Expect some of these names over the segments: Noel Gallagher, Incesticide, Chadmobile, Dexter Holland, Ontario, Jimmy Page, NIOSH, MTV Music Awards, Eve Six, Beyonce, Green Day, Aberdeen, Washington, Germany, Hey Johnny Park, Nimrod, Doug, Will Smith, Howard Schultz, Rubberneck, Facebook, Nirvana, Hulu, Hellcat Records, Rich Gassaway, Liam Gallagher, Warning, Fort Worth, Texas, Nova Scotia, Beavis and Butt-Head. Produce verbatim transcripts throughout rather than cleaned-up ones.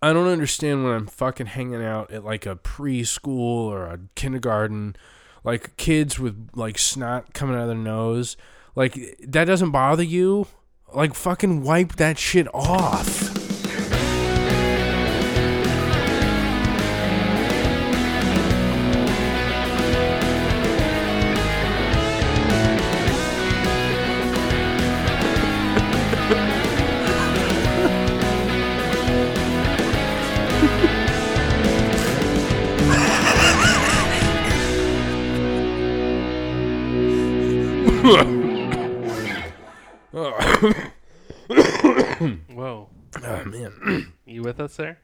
I don't understand when I'm fucking hanging out at like a preschool or a kindergarten, like kids with like snot coming out of their nose. Like, that doesn't bother you? Like, fucking wipe that shit off. Whoa. Oh, man. You with us there?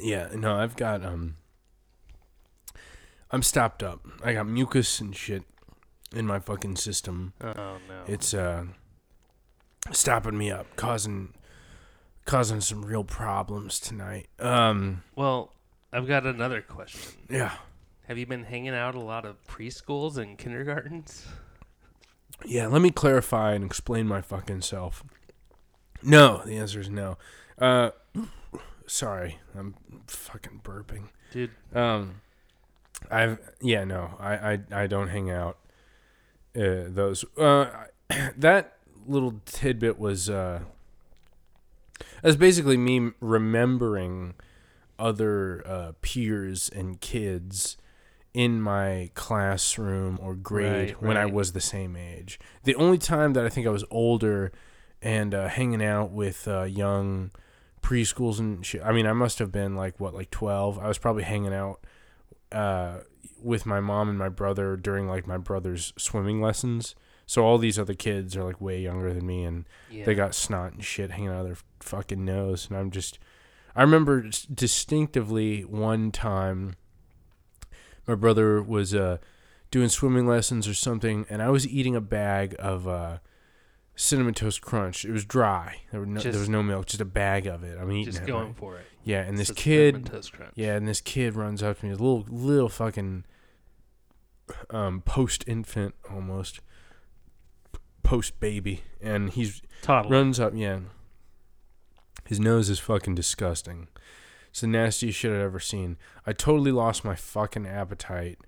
Yeah, no, I've got, um, I'm stopped up. I got mucus and shit in my fucking system. Oh, no. It's, uh, stopping me up, causing, causing some real problems tonight. Um. Well, I've got another question. Yeah. Have you been hanging out a lot of preschools and kindergartens? Yeah, let me clarify and explain my fucking self. No, the answer is no. Uh, sorry, I'm fucking burping, dude. Um, I've yeah, no, I I, I don't hang out. Uh, those uh, that little tidbit was uh, that's basically me remembering other uh, peers and kids in my classroom or grade right, when right. I was the same age. The only time that I think I was older and uh, hanging out with uh, young preschools and shit, I mean, I must have been like, what, like twelve? I was probably hanging out uh, with my mom and my brother during like my brother's swimming lessons. So all these other kids are like way younger than me, and yeah. They got snot and shit hanging out of their fucking nose. And I'm just, I remember distinctively one time, my brother was uh, doing swimming lessons or something, and I was eating a bag of uh, Cinnamon Toast Crunch. It was dry. There, were no, just, there was no milk, just a bag of it. I'm eating just it. Just going right? for it. Yeah, and this so kid. Cinnamon Toast Crunch. Yeah, and this kid runs up to me, a little, little fucking um, post-infant almost, post-baby, and he's toddler. Runs up. Yeah, his nose is fucking disgusting. It's the nastiest shit I've ever seen. I totally lost my fucking appetite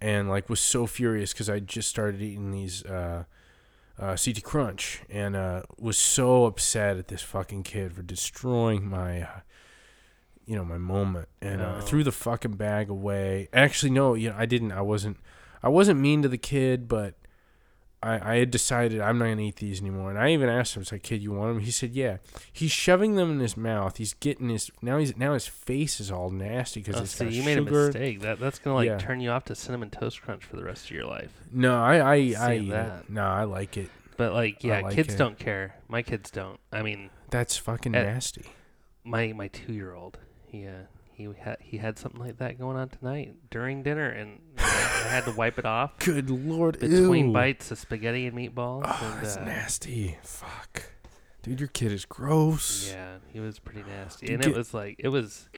and, like, was so furious because I just started eating these uh, uh, C T Crunch and uh, was so upset at this fucking kid for destroying my, uh, you know, my moment. And no. uh, I threw the fucking bag away. Actually, no, you know, I didn't. I wasn't I wasn't mean to the kid, but I, I had decided I'm not going to eat these anymore. And I even asked him, I was like, kid, you want them? He said, yeah. He's shoving them in his mouth. He's getting his, now he's now his face is all nasty because oh, it's got sugar. You made a mistake. That, that's going to like yeah. turn you off to Cinnamon Toast Crunch for the rest of your life. No, I, I, I eat that. It. No, I like it. But like, yeah, like kids it. Don't care. My kids don't. I mean. That's fucking nasty. My my two-year-old, he, uh, he, ha- he had something like that going on tonight during dinner and. I had to wipe it off. Good Lord. Between ew. Bites of spaghetti and meatballs. Oh, and, that's uh, nasty. Fuck. Dude, your kid is gross. Yeah, he was pretty nasty. Dude, and it get... was like, it was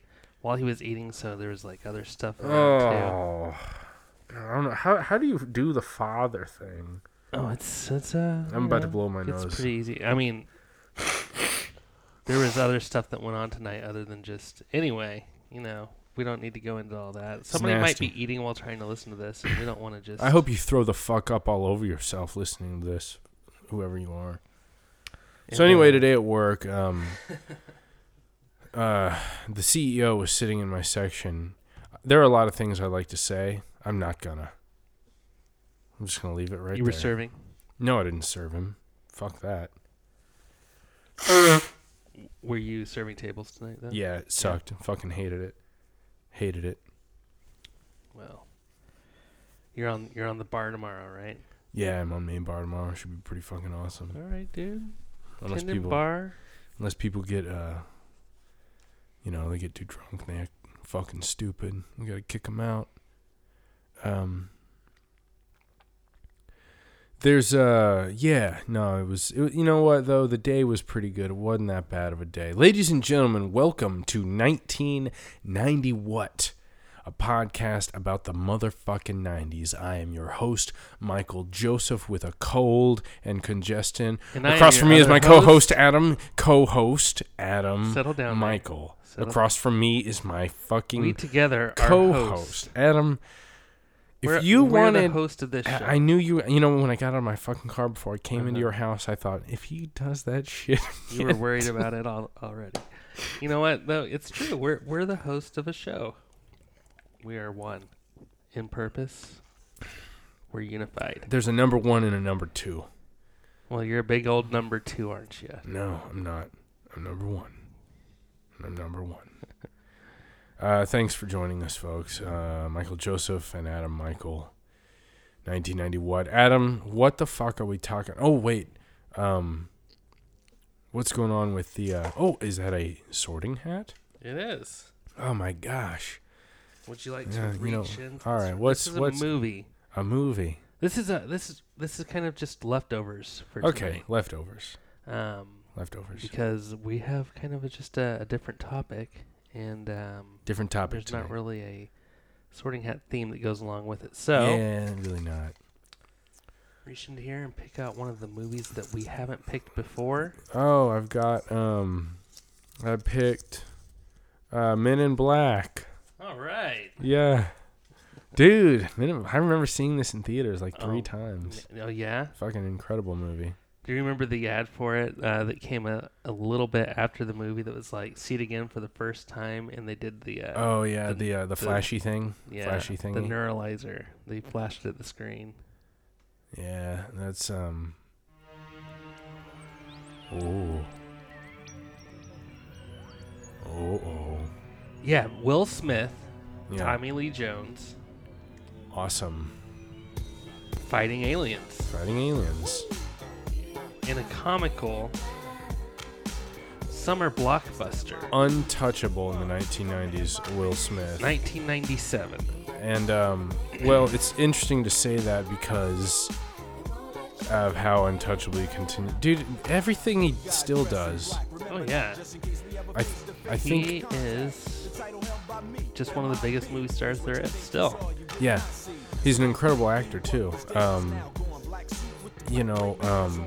while he was eating, so there was like other stuff around oh. too. I don't know. How how do you do the father thing? Oh, it's, it's uh. I'm about know, to blow my it's nose. It's pretty easy. I mean, there was other stuff that went on tonight other than just, anyway, you know. We don't need to go into all that. Somebody might be eating while trying to listen to this, and we don't want to just... I hope you throw the fuck up all over yourself listening to this, whoever you are. Yeah. So anyway, today at work, um, uh, the C E O was sitting in my section. There are a lot of things I'd like to say. I'm not gonna. I'm just gonna leave it right there. You were there. Serving? No, I didn't serve him. Fuck that. Were you serving tables tonight, though? Yeah, it sucked. Yeah. Fucking hated it. Hated it. Well, you're on you're on the bar tomorrow, right? Yeah, I'm on main bar tomorrow. Should be pretty fucking awesome. All right, dude. Unless Tender people, bar. Unless people get, uh, you know, they get too drunk and they act fucking stupid. We gotta kick them out. Um, there's uh, yeah, no, it was, it, you know what though, the day was pretty good. It wasn't that bad of a day. Ladies and gentlemen, welcome to nineteen ninety what, a podcast about the motherfucking nineties. I am your host, Michael Joseph, with a cold and congestion. And Across from me is my host? co-host, Adam. Co-host, Adam. Settle down, Michael. Settle Across down. from me is my fucking we together co-host, hosts. Adam. If we're, you we're wanted, the host of this show. I knew you. You know, when I got out of my fucking car before I came uh-huh. into your house, I thought, if he does that shit, you were worried about it all, already. You know what? Though it's true, we're we're the host of a show. We are one in purpose. We're unified. There's a number one and a number two. Well, you're a big old number two, aren't you? No, I'm not. I'm number one. I'm number one. Uh, thanks for joining us, folks. Uh, Michael Joseph and Adam Michael, nineteen ninety what? Adam, what the fuck are we talking? Oh, wait. Um, what's going on with the... Uh, oh, is that a sorting hat? It is. Oh, my gosh. Would you like to uh, reach you know, in? All right. What's, this is what's, a movie. A movie. This is a this is, this is kind of just leftovers for today. Okay, leftovers. Um, leftovers. Because we have kind of a, just a, a different topic. And um, different topic. There's tonight. Not really a sorting hat theme that goes along with it. So yeah, really not. Reach into here and pick out one of the movies that we haven't picked before. Oh, I've got um, I picked uh, Men in Black. All right. Yeah, dude, Men in, I remember seeing this in theaters like three oh. times. Oh yeah, fucking incredible movie. Do you remember the ad for it uh, that came a, a little bit after the movie that was like, see it again for the first time, and they did the... Uh, oh, yeah, the the, uh, the flashy the, thing. Yeah, flashy thingy. The neuralizer. They flashed at the screen. Yeah, that's... um. Oh. Oh. Yeah, Will Smith, yeah. Tommy Lee Jones. Awesome. Fighting aliens. Fighting aliens. In a comical summer blockbuster. Untouchable in the nineteen nineties, Will Smith. nineteen ninety-seven. And, um, well, it's interesting to say that because of how untouchably he continued. Dude, everything he still does. Oh, yeah. I, th- I think... He is just one of the biggest movie stars there is still. Yeah. He's an incredible actor, too. Um, you know, um...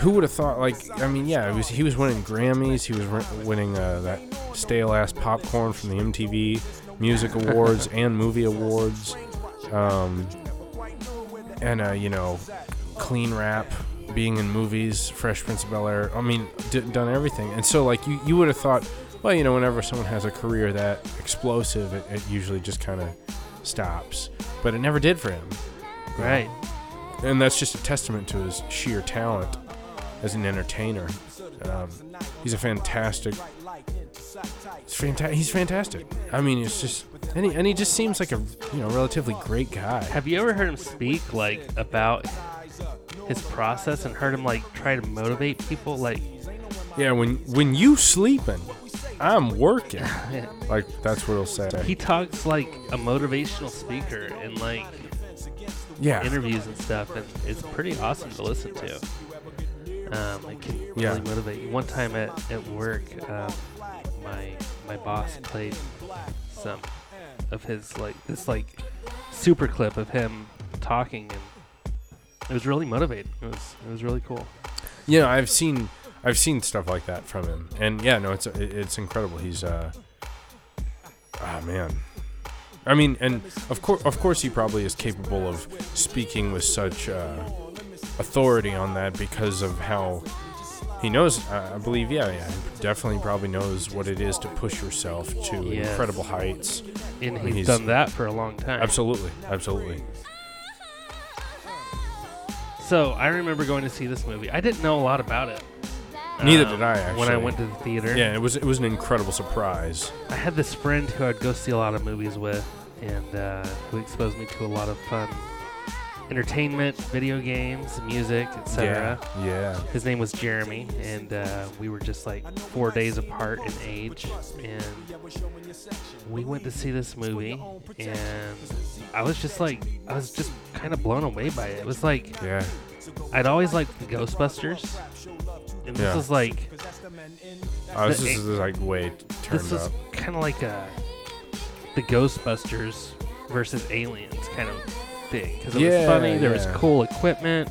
Who would have thought, like, I mean, yeah, it was, he was winning Grammys, he was re- winning uh, that stale-ass popcorn from the M T V Music Awards and Movie Awards, um, and, uh, you know, clean rap, being in movies, Fresh Prince of Bel Air, I mean, d- done everything. And so, like, you, you would have thought, well, you know, whenever someone has a career that explosive, it, it usually just kind of stops. But it never did for him. Right. And that's just a testament to his sheer talent as an entertainer. Um, he's a fantastic... He's, fanta- he's fantastic. I mean, it's just... And he, and he just seems like a, you know, relatively great guy. Have you ever heard him speak, like, about his process and heard him, like, try to motivate people? Like... Yeah, when, when you sleeping, I'm working. Like, that's what he'll say. He talks like a motivational speaker and, like... Yeah. Interviews and stuff, and it's pretty awesome to listen to. Um, it can really yeah. motivate you. One time at, at work, um, my my boss played some of his like this like super clip of him talking, and it was really motivating. It was it was really cool. Yeah, I've seen I've seen stuff like that from him, and yeah, no, it's it's incredible. He's uh, ah man. I mean, and of course, of course, he probably is capable of speaking with such uh, authority on that because of how he knows. I believe, yeah, yeah, he definitely probably knows what it is to push yourself to yes. incredible heights. And he's, he's done that for a long time. Absolutely, absolutely. So I remember going to see this movie. I didn't know a lot about it. Neither um, did I, actually. When I went to the theater. Yeah, it was it was an incredible surprise. I had this friend who I'd go see a lot of movies with, and uh, who exposed me to a lot of fun entertainment, video games, music, et cetera. Yeah, yeah. His name was Jeremy, and uh, we were just like four days apart in age, and we went to see this movie, and I was just like, I was just kind of blown away by it. It was like, yeah. I'd always liked the Ghostbusters. And this yeah. is like... Oh, this the, is like way turned up. This is kind of like a the Ghostbusters versus aliens kind of thing. Because it yeah, was funny. There yeah. was cool equipment.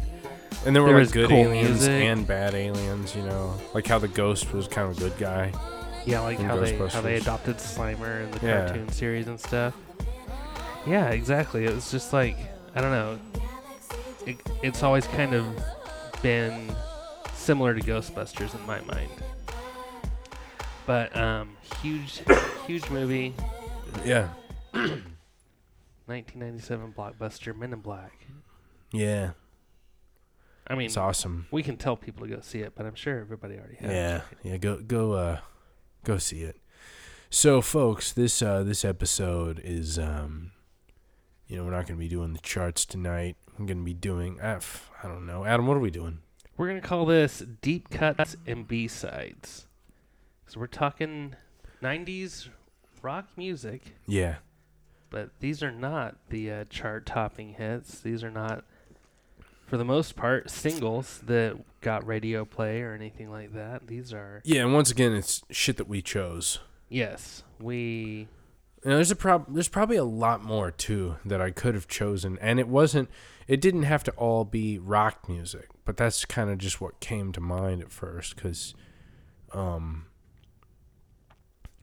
And there were there like good cool aliens music. And bad aliens, you know. Like how the ghost was kind of a good guy. Yeah, like how they how they adopted Slimer in the yeah. cartoon series and stuff. Yeah, exactly. It was just like, I don't know. It, it's always kind of been similar to Ghostbusters in my mind. But um, huge, huge movie. Yeah. nineteen ninety-seven blockbuster, Men in Black. Yeah. I mean, it's awesome. We can tell people to go see it, but I'm sure everybody already has. Yeah, right? yeah. Go, go, uh, go see it. So, folks, this uh, this episode is, um, you know, we're not going to be doing the charts tonight. I'm going to be doing, uh, I don't know, Adam. What are we doing? We're going to call this Deep Cuts and B Sides, because we're talking nineties rock music. Yeah. But these are not the uh, chart-topping hits. These are not, for the most part, singles that got radio play or anything like that. These are... Yeah, and once again, it's shit that we chose. Yes, we... You know, there's, a prob- there's probably a lot more, too, that I could have chosen. And it wasn't... It didn't have to all be rock music. But that's kind of just what came to mind at first, because... Um,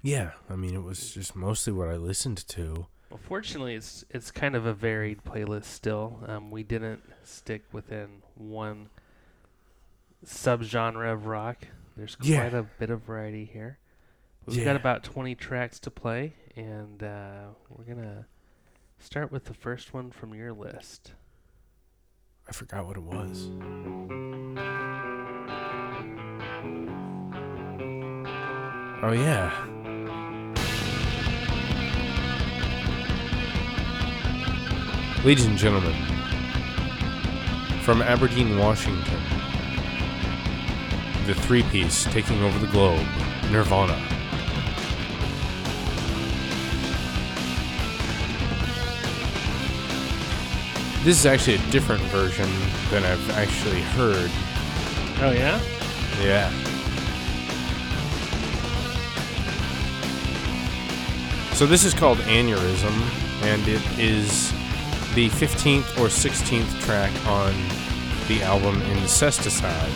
yeah, I mean, it was just mostly what I listened to. Well, fortunately, it's it's kind of a varied playlist still. Um, we didn't stick within one subgenre of rock. There's quite yeah. a bit of variety here. We've yeah. got about twenty tracks to play, and uh, we're going to start with the first one from your list. I forgot what it was. Oh, yeah. Ladies and gentlemen, from Aberdeen, Washington, the three-piece taking over the globe, Nirvana. This is actually a different version than I've actually heard. Oh, yeah? Yeah. So this is called Aneurysm, and it is the fifteenth or sixteenth track on the album Incesticide.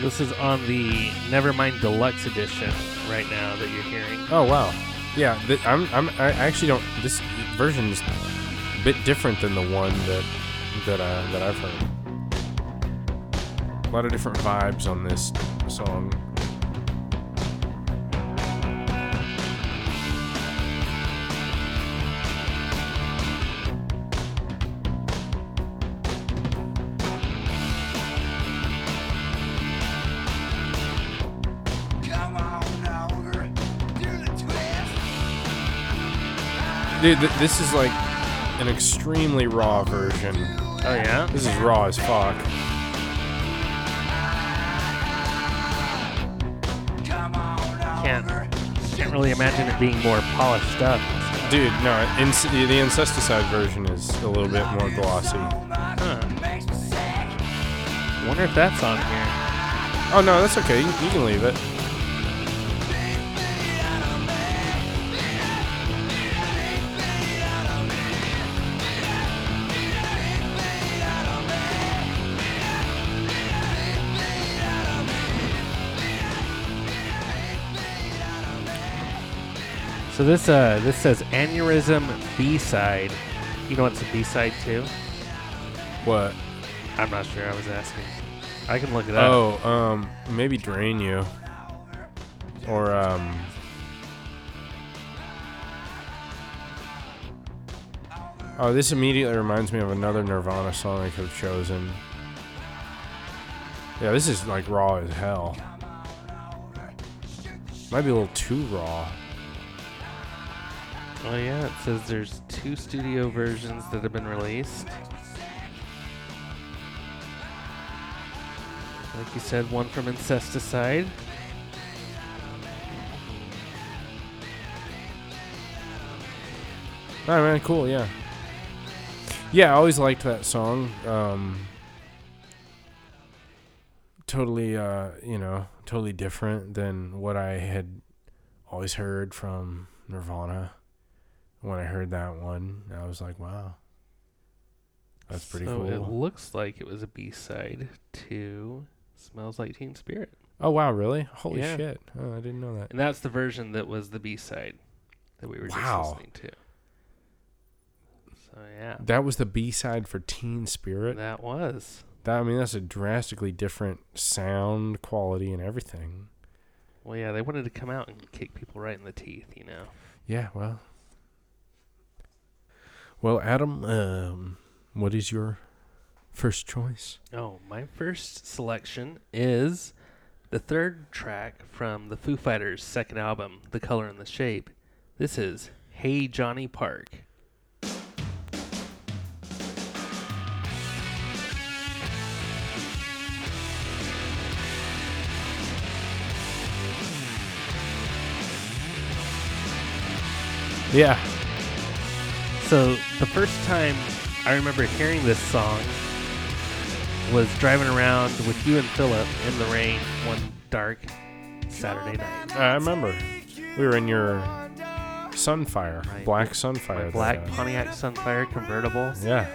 This is on the Nevermind Deluxe Edition right now that you're hearing. Oh, wow. Yeah, th- I'm, I'm, I actually don't... This version is a bit different than the one that that, uh, that I've heard. A lot of different vibes on this song. Dude, th- this is like an extremely raw version. Oh, yeah? This is raw as fuck. Can't, can't really imagine it being more polished up. Dude, no, in- the Incesticide version is a little bit more glossy. Huh. Wonder if that's on here. Oh, no, that's okay. You, you can leave it. So this uh this says Aneurysm B-side. You know what's a B-side too? What? I'm not sure. I was asking. I can look it up. Oh, um, maybe Drain You, or um. Oh, this immediately reminds me of another Nirvana song I could have chosen. Yeah, this is like raw as hell. Might be a little too raw. Oh yeah, it says there's two studio versions that have been released. Like you said, one from Incesticide. Alright man, cool, yeah. Yeah, I always liked that song. Um, totally, uh, you know, totally different than what I had always heard from Nirvana. When I heard that one, I was like, wow, that's pretty so cool. It looks like it was a B-side to Smells Like Teen Spirit. Oh, wow, really? Holy yeah. shit. Oh, I didn't know that. And that's the version that was the B-side that we were wow. just listening to. So, yeah. That was the B-side for Teen Spirit? That was. That I mean, that's a drastically different sound quality and everything. Well, yeah, they wanted to come out and kick people right in the teeth, you know? Yeah, well. Well, Adam, um, what is your first choice? Oh, my first selection is... the third track from the Foo Fighters' second album, The Color and the Shape. This is Hey Johnny Park. Yeah. So the first time I remember hearing this song was driving around with you and Philip in the rain one dark Saturday night. I remember. We were in your Sunfire, right. black Sunfire. My black that, uh, Pontiac Sunfire convertible. Yeah.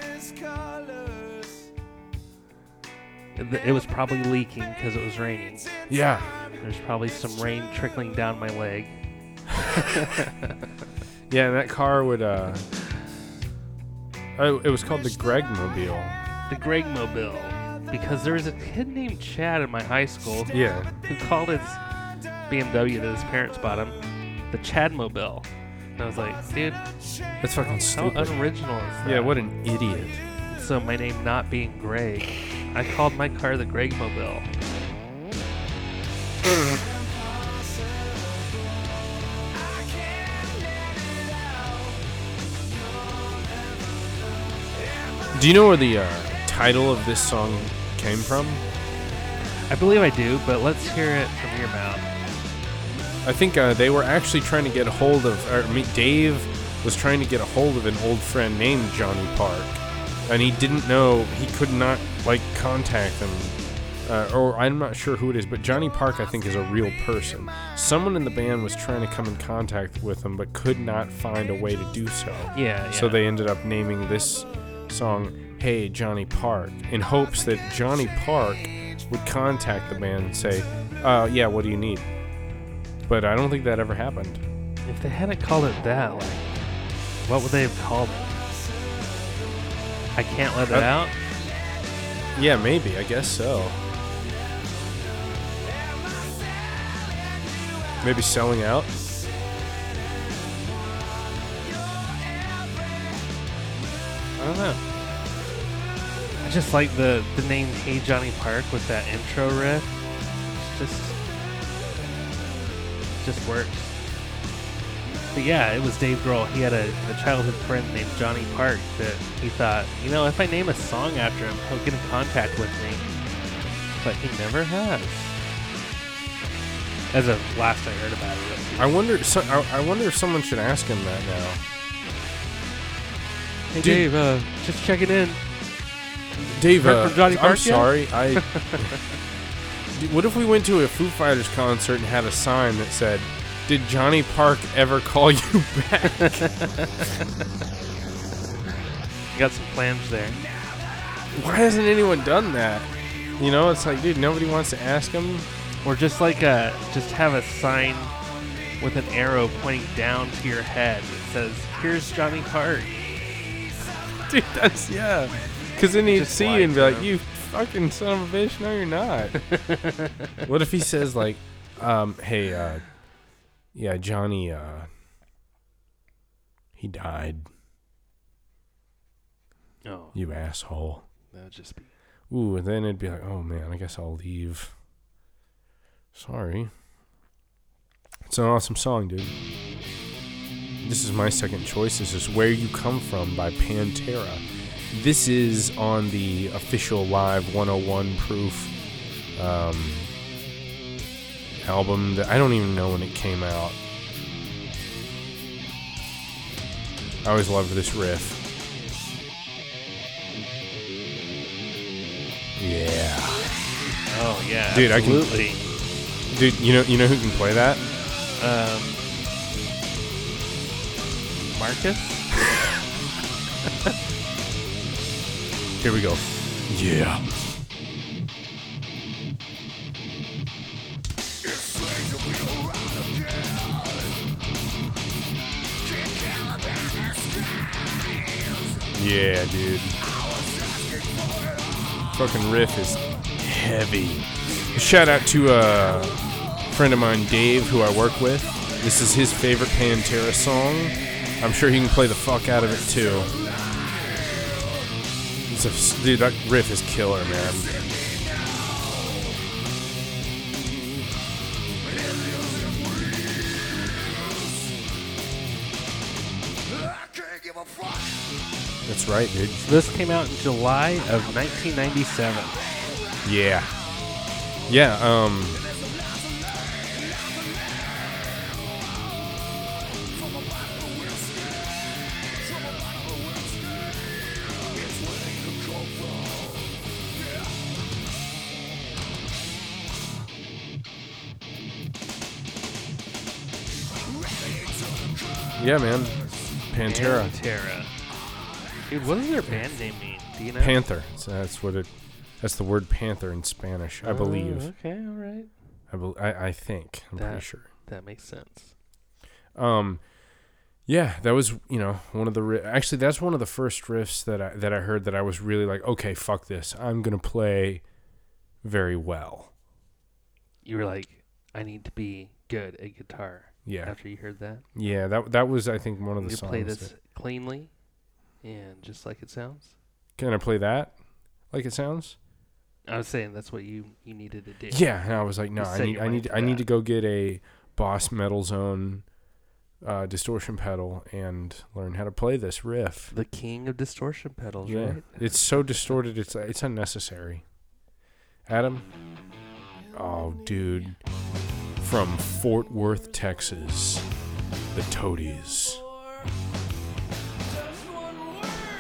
It, it was probably leaking because it was raining. Yeah. There's probably some rain trickling down my leg. Yeah, and that car would... Uh, it was called the Gregmobile. The Gregmobile. Because there was a kid named Chad in my high school yeah. who called his B M W that his parents bought him the Chadmobile. And I was like, dude, that's fucking stupid. How unoriginal is that? Yeah, what an idiot. So my name not being Greg, I called my car the Gregmobile. Do you know where the uh, title of this song came from? I believe I do, but let's hear it from your mouth. I think uh, they were actually trying to get a hold of, or I mean, Dave was trying to get a hold of an old friend named Johnny Park, and he didn't know, he could not, like, contact them, uh, or I'm not sure who it is, but Johnny Park, I think, is a real person. Someone in the band was trying to come in contact with him, but could not find a way to do so. Yeah, yeah. So they ended up naming this song Hey Johnny Park, in hopes that Johnny Park would contact the band and say, uh, yeah, what do you need? But I don't think that ever happened. If they hadn't called it that, like, what would they have called it? I can't let it uh, out? Yeah, maybe. I guess so. Maybe selling out? I don't know. Just like the, the name Hey Johnny Park with that intro riff, just just works. But yeah, it was Dave Grohl. He had a, a childhood friend named Johnny Park that he thought, you know, if I name a song after him, he'll get in contact with me. But he never has. As of last I heard about it. I wonder. So, I, I wonder if someone should ask him that now. Hey Dude. Dave, uh, just checking in. Dave, uh, I'm Park sorry. Yet? I. What if we went to a Foo Fighters concert and had a sign that said, "Did Johnny Park ever call you back?" Got some plans there. Why hasn't anyone done that? You know, it's like, dude, nobody wants to ask him. Or just like a, just have a sign with an arrow pointing down to your head that says, "Here's Johnny Park." Dude, that's yeah. Because then he'd just see you and be like, him. You fucking son of a bitch, no you're not. What if he says like, um, hey, uh, yeah, Johnny, uh, he died. Oh. You asshole. That would just be... Ooh, and then it'd be like, oh man, I guess I'll leave. Sorry. It's an awesome song, dude. This is my second choice. This is Where You Come From by Pantera. This is on the official live one oh one Proof um, album that I don't even know when it came out. I always love this riff. Yeah. Oh yeah, dude, absolutely. I can, dude, you know, you know who can play that? Um, Marcus. Here we go. Yeah. Yeah, dude. Fucking riff is heavy. Shout out to a friend of mine, Dave, who I work with. This is his favorite Pantera song. I'm sure he can play the fuck out of it too. It's a, dude, that riff is killer, man. That's right, dude. This came out in July of nineteen ninety-seven. Yeah. Yeah, um... Yeah, man. Pantera. Pantera. Dude, what does their band name mean? Do you know? Panther. So that's what it. That's the word panther in Spanish, I oh, believe. Okay, all right. I, be, I, I think. I'm that, pretty sure. That makes sense. Um, yeah, that was you know one of the ri- actually that's one of the first riffs that I that I heard that I was really like, okay, fuck this, I'm gonna play very well. You were like, I need to be good at guitar. Yeah. After you heard that. Yeah, that that was I think one of the you songs. You play this that, cleanly. And just like it sounds? Can I play that like it sounds? I was saying that's what you, you needed to do. Yeah, and I was like, no, I need I need I that. need to go get a Boss Metal Zone uh, distortion pedal and learn how to play this riff. The king of distortion pedals, yeah. Right? It's so distorted, it's it's unnecessary. Adam? Oh, dude. From Fort Worth, Texas, the Toadies.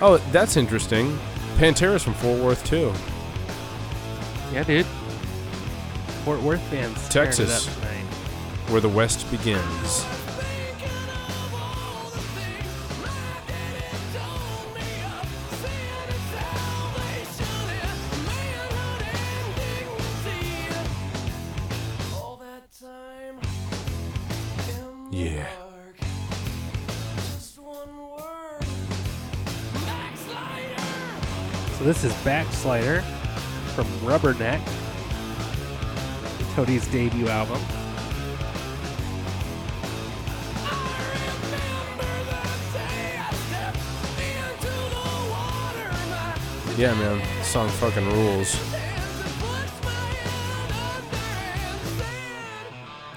Oh, that's interesting. Pantera's from Fort Worth, too. Yeah, dude. Fort Worth fans. Texas, where the West begins. Yeah. This is Backslider from Rubberneck, Toadie's debut album. Yeah, man, this song fucking rules.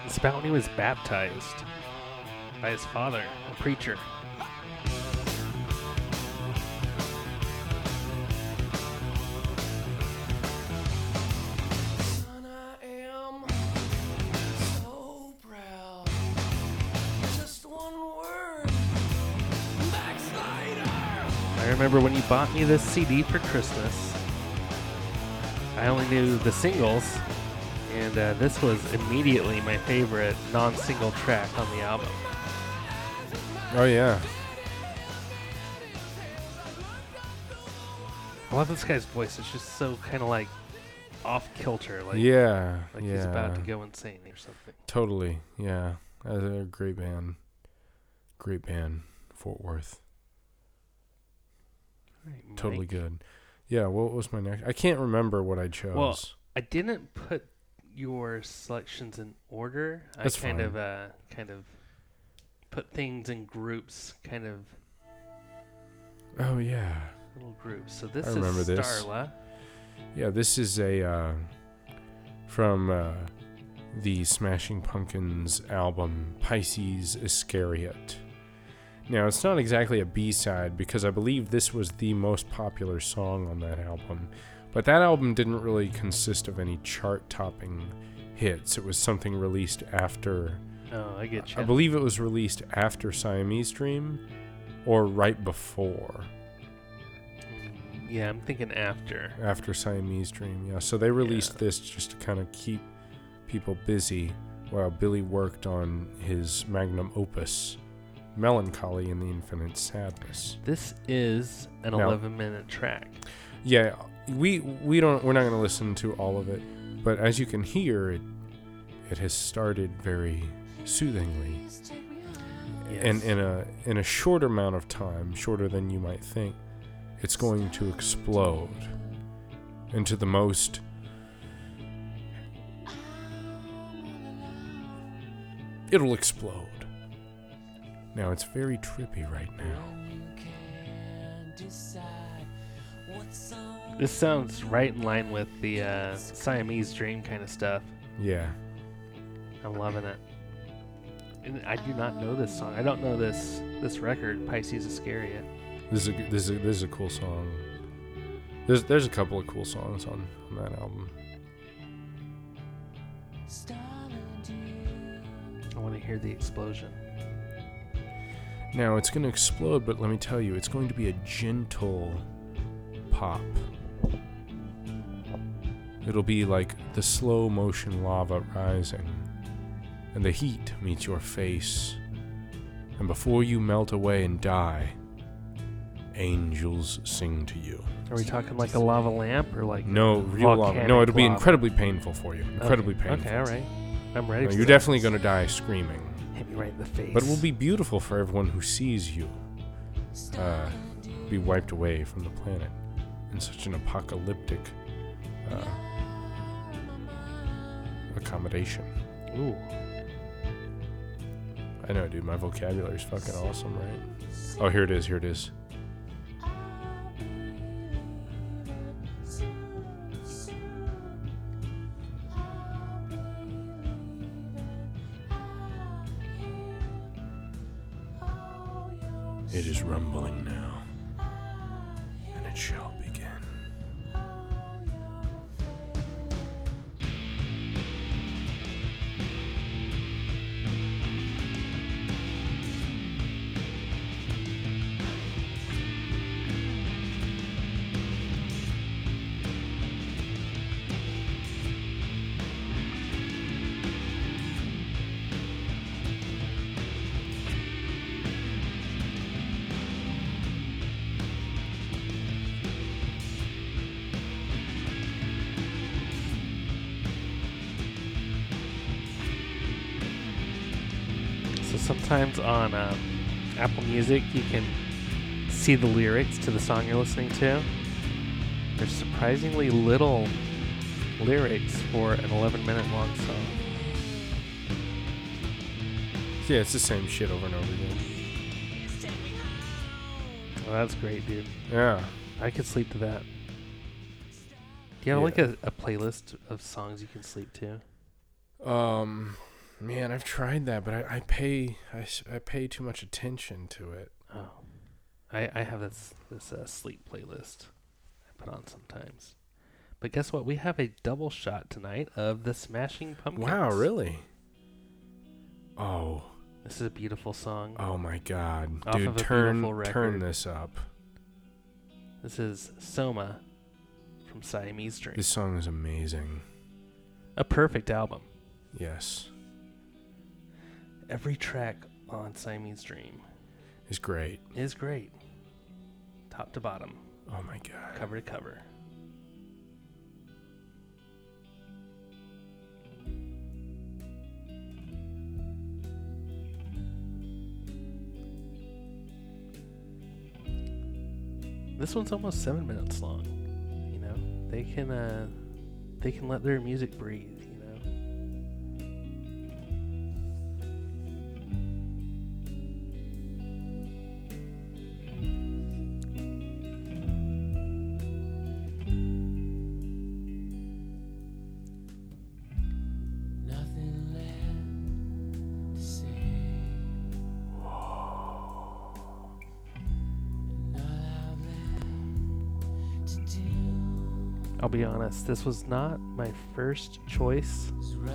It's about when he was baptized by his father, a preacher. Remember when you bought me this C D for Christmas? I only knew the singles, and uh, this was immediately my favorite non-single track on the album. Oh yeah. I love this guy's voice. It's just so kind of like off kilter. Like, yeah. Like yeah. He's about to go insane or something. Totally. Yeah. They're a great band. Great band. Fort Worth. Right, totally good. Yeah, what was my next? I can't remember what I chose. Well, I didn't put your selections in order. That's I kind fine. of uh, kind of put things in groups, kind of. Oh yeah. Little groups. So this I is remember Starla. This. Yeah, this is a uh, from uh, the Smashing Pumpkins album Pisces Iscariot. Now, it's not exactly a B-side because I believe this was the most popular song on that album. But that album didn't really consist of any chart-topping hits. It was something released after... Oh, I get you. I believe it was released after Siamese Dream or right before. yeah, I'm thinking after. After Siamese Dream, yeah. So they released yeah. this just to kind of keep people busy while Billy worked on his magnum opus, Melancholy and the Infinite Sadness. This is an eleven-minute track. Yeah, we we don't we're not going to listen to all of it, but as you can hear, it it has started very soothingly, yes. and in a in a short amount of time, shorter than you might think, it's going to explode into the most it'll explode. Now, it's very trippy right now. This sounds right in line with the uh, Siamese Dream kind of stuff. Yeah. I'm loving it. And I do not know this song. I don't know this this record, Pisces Iscariot. This is a, this is a, this is a cool song. There's there's a couple of cool songs on, on that album. I want to hear the explosion. Now, it's going to explode, but let me tell you, it's going to be a gentle pop. It'll be like the slow motion lava rising, and the heat meets your face, and before you melt away and die, angels sing to you. Are we talking like a lava lamp or like no real lava? No, it'll be incredibly painful for you. Incredibly okay. painful. Okay, all right. I'm ready. No, for you're that. Definitely going to die screaming. Hit me right in the face. But it will be beautiful for everyone who sees you uh, be wiped away from the planet in such an apocalyptic uh, accommodation. Ooh. I know, dude. My vocabulary is fucking awesome, right? Oh, here it is. Here it is. It is rumbling now, and it shall begin. Sometimes on um, Apple Music, you can see the lyrics to the song you're listening to. There's surprisingly little lyrics for an eleven-minute long song. Yeah, it's the same shit over and over again. Well, that's great, dude. Yeah. I could sleep to that. Do you have yeah. like a, a playlist of songs you can sleep to? Um... Man, I've tried that, but I, I pay I, I pay too much attention to it. Oh, I I have this this uh, sleep playlist I put on sometimes. But guess what? We have a double shot tonight of the Smashing Pumpkins. Wow, really? Oh, this is a beautiful song. Oh my God, dude, turn turn this up. This is Soma from Siamese Dream. This song is amazing. A perfect album. Yes. Every track on Siamese Dream is great. Is great. Top to bottom. Oh my God. Cover to cover. This one's almost seven minutes long. You know, they can uh, they can let their music breathe. I'll be honest, this was not my first choice. I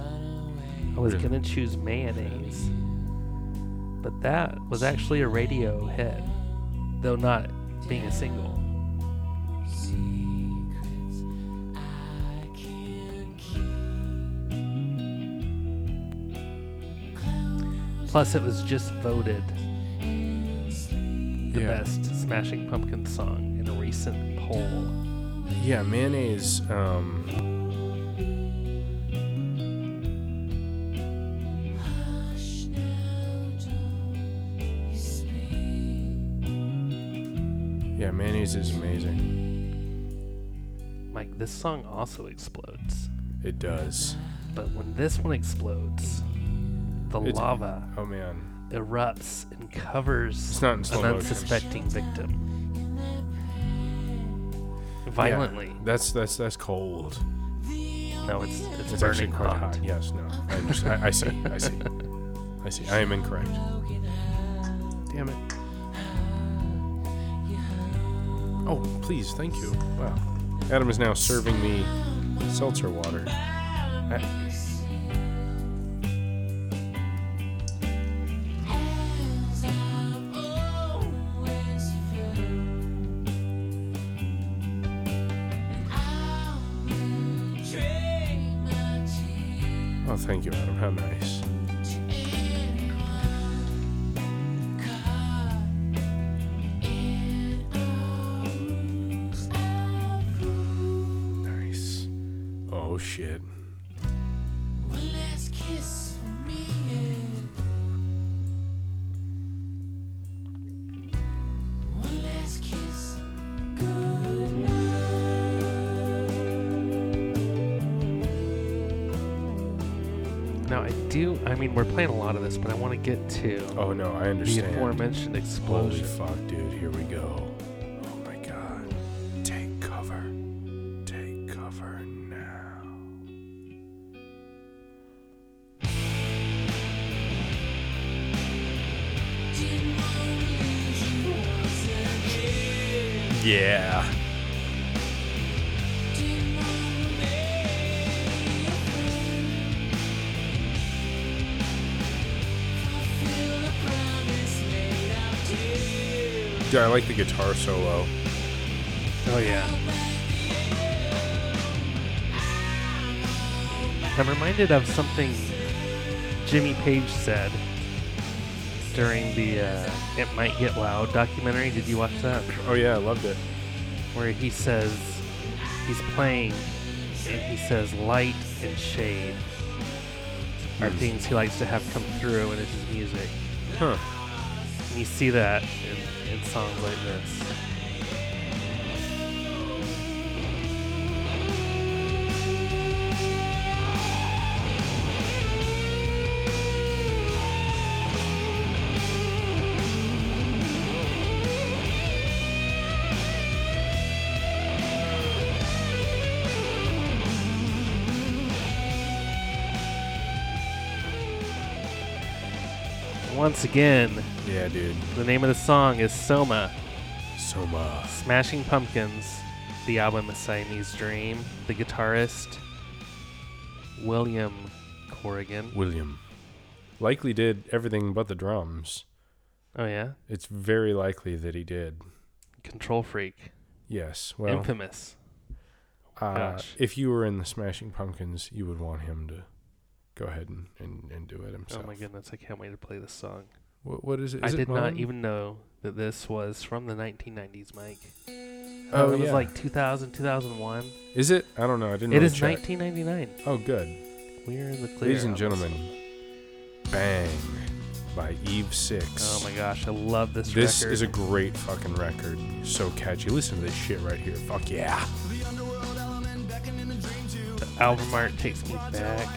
was really? going to choose Mayonnaise, but that was actually a radio hit, though not being a single. Plus, it was just voted the yeah. best Smashing Pumpkins song in a recent poll. Yeah, Mayonnaise. Um, yeah, Mayonnaise is amazing. Mike, this song also explodes. It does. But when this one explodes, the it's, lava oh man. erupts and covers an unsuspecting victim violently. Yeah, that's that's that's cold. No, it's it's, it's burning hot. hot. Yes, no, I, just, I, I see, I see, I see. I am incorrect. Damn it! Oh, please, thank you. Wow, Adam is now serving me seltzer water. I, Thank you, Adam. How nice. Nice. Oh, shit. I mean, we're playing a lot of this, but I want to get to oh no, I understand. the aforementioned explosion. Holy fuck, dude! Here we go. Oh my god! Take cover! Take cover now! Yeah. Yeah, I like the guitar solo. Oh, yeah. I'm reminded of something Jimmy Page said during the uh, It Might Get Loud documentary. Did you watch that? Oh, yeah, I loved it. Where he says, he's playing, and he says light and shade are mm. things he likes to have come through in his music. Huh. And you see that in, in songs like this. Once again, yeah, dude. The name of the song is Soma. Soma. Smashing Pumpkins. The album is Siamese Dream. The guitarist, William Corrigan. William. Likely did everything but the drums. Oh, yeah? It's very likely that he did. Control freak. Yes. Well, infamous. Uh, Gosh. If you were in the Smashing Pumpkins, you would want him to go ahead and, and, and do it himself. Oh, my goodness. I can't wait to play this song. What, what is it? Is I did it not even know that this was from the nineteen nineties, Mike. Oh, um, it yeah. was like two thousand, two thousand one. Is it? I don't know. I didn't. It really is check. nineteen ninety-nine. Oh, good. We're in the clear. Ladies and gentlemen, Bang by Eve Six. Oh my gosh, I love this. This record. is a great fucking record. So catchy. Listen to this shit right here. Fuck yeah. The album art takes me back.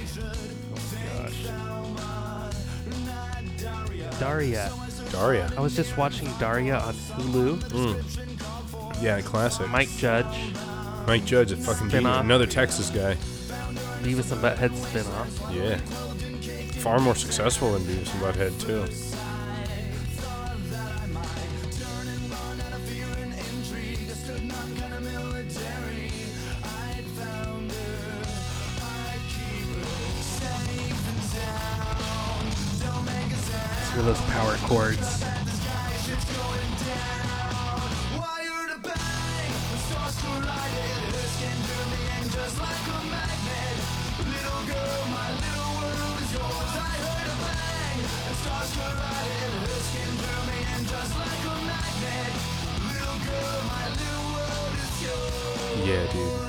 Daria. Daria. I was just watching Daria on Hulu. Mm. Yeah, classic. Mike Judge. Mike Judge, a fucking Beavis. Another Texas guy. Beavis and Butt-Head spinoff. Yeah. Far more successful than Beavis and Butt-Head, too. Those power chords.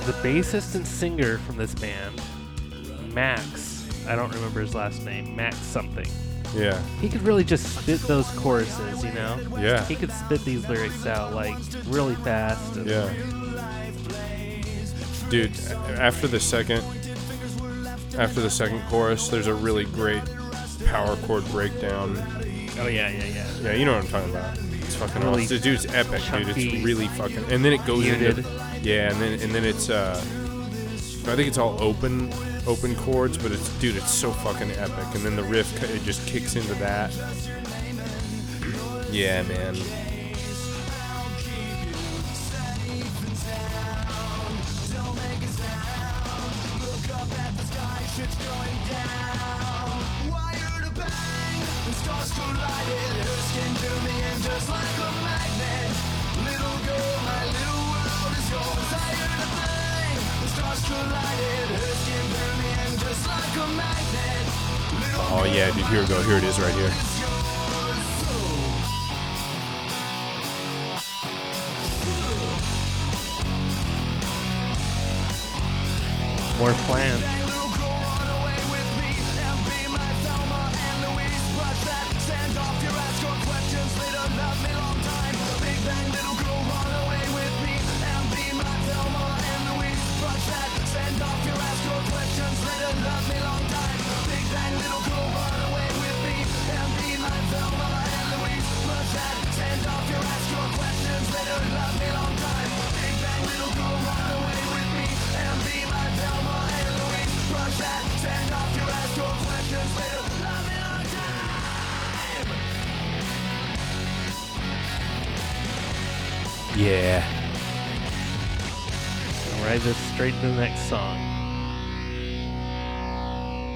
the bassist and singer from this band, Max, I don't remember his last name, Max something. Yeah. He could really just spit those choruses, you know? Yeah. He could spit these lyrics out, like, really fast. And yeah. Dude, after the second, after the second chorus, there's a really great power chord breakdown. Oh, yeah, yeah, yeah. Yeah, you know what I'm talking about. It's fucking really awesome. The dude's epic, chunky, dude. It's really fucking... And then it goes muted. into... Yeah, and then and then it's... uh I think it's all open... open chords, but it's, dude, it's so fucking epic. And then the riff, it just kicks into that. Yeah, man. Oh yeah, dude, here we go, here it is right here. More plans. Yeah. I'll ride this straight to the next song.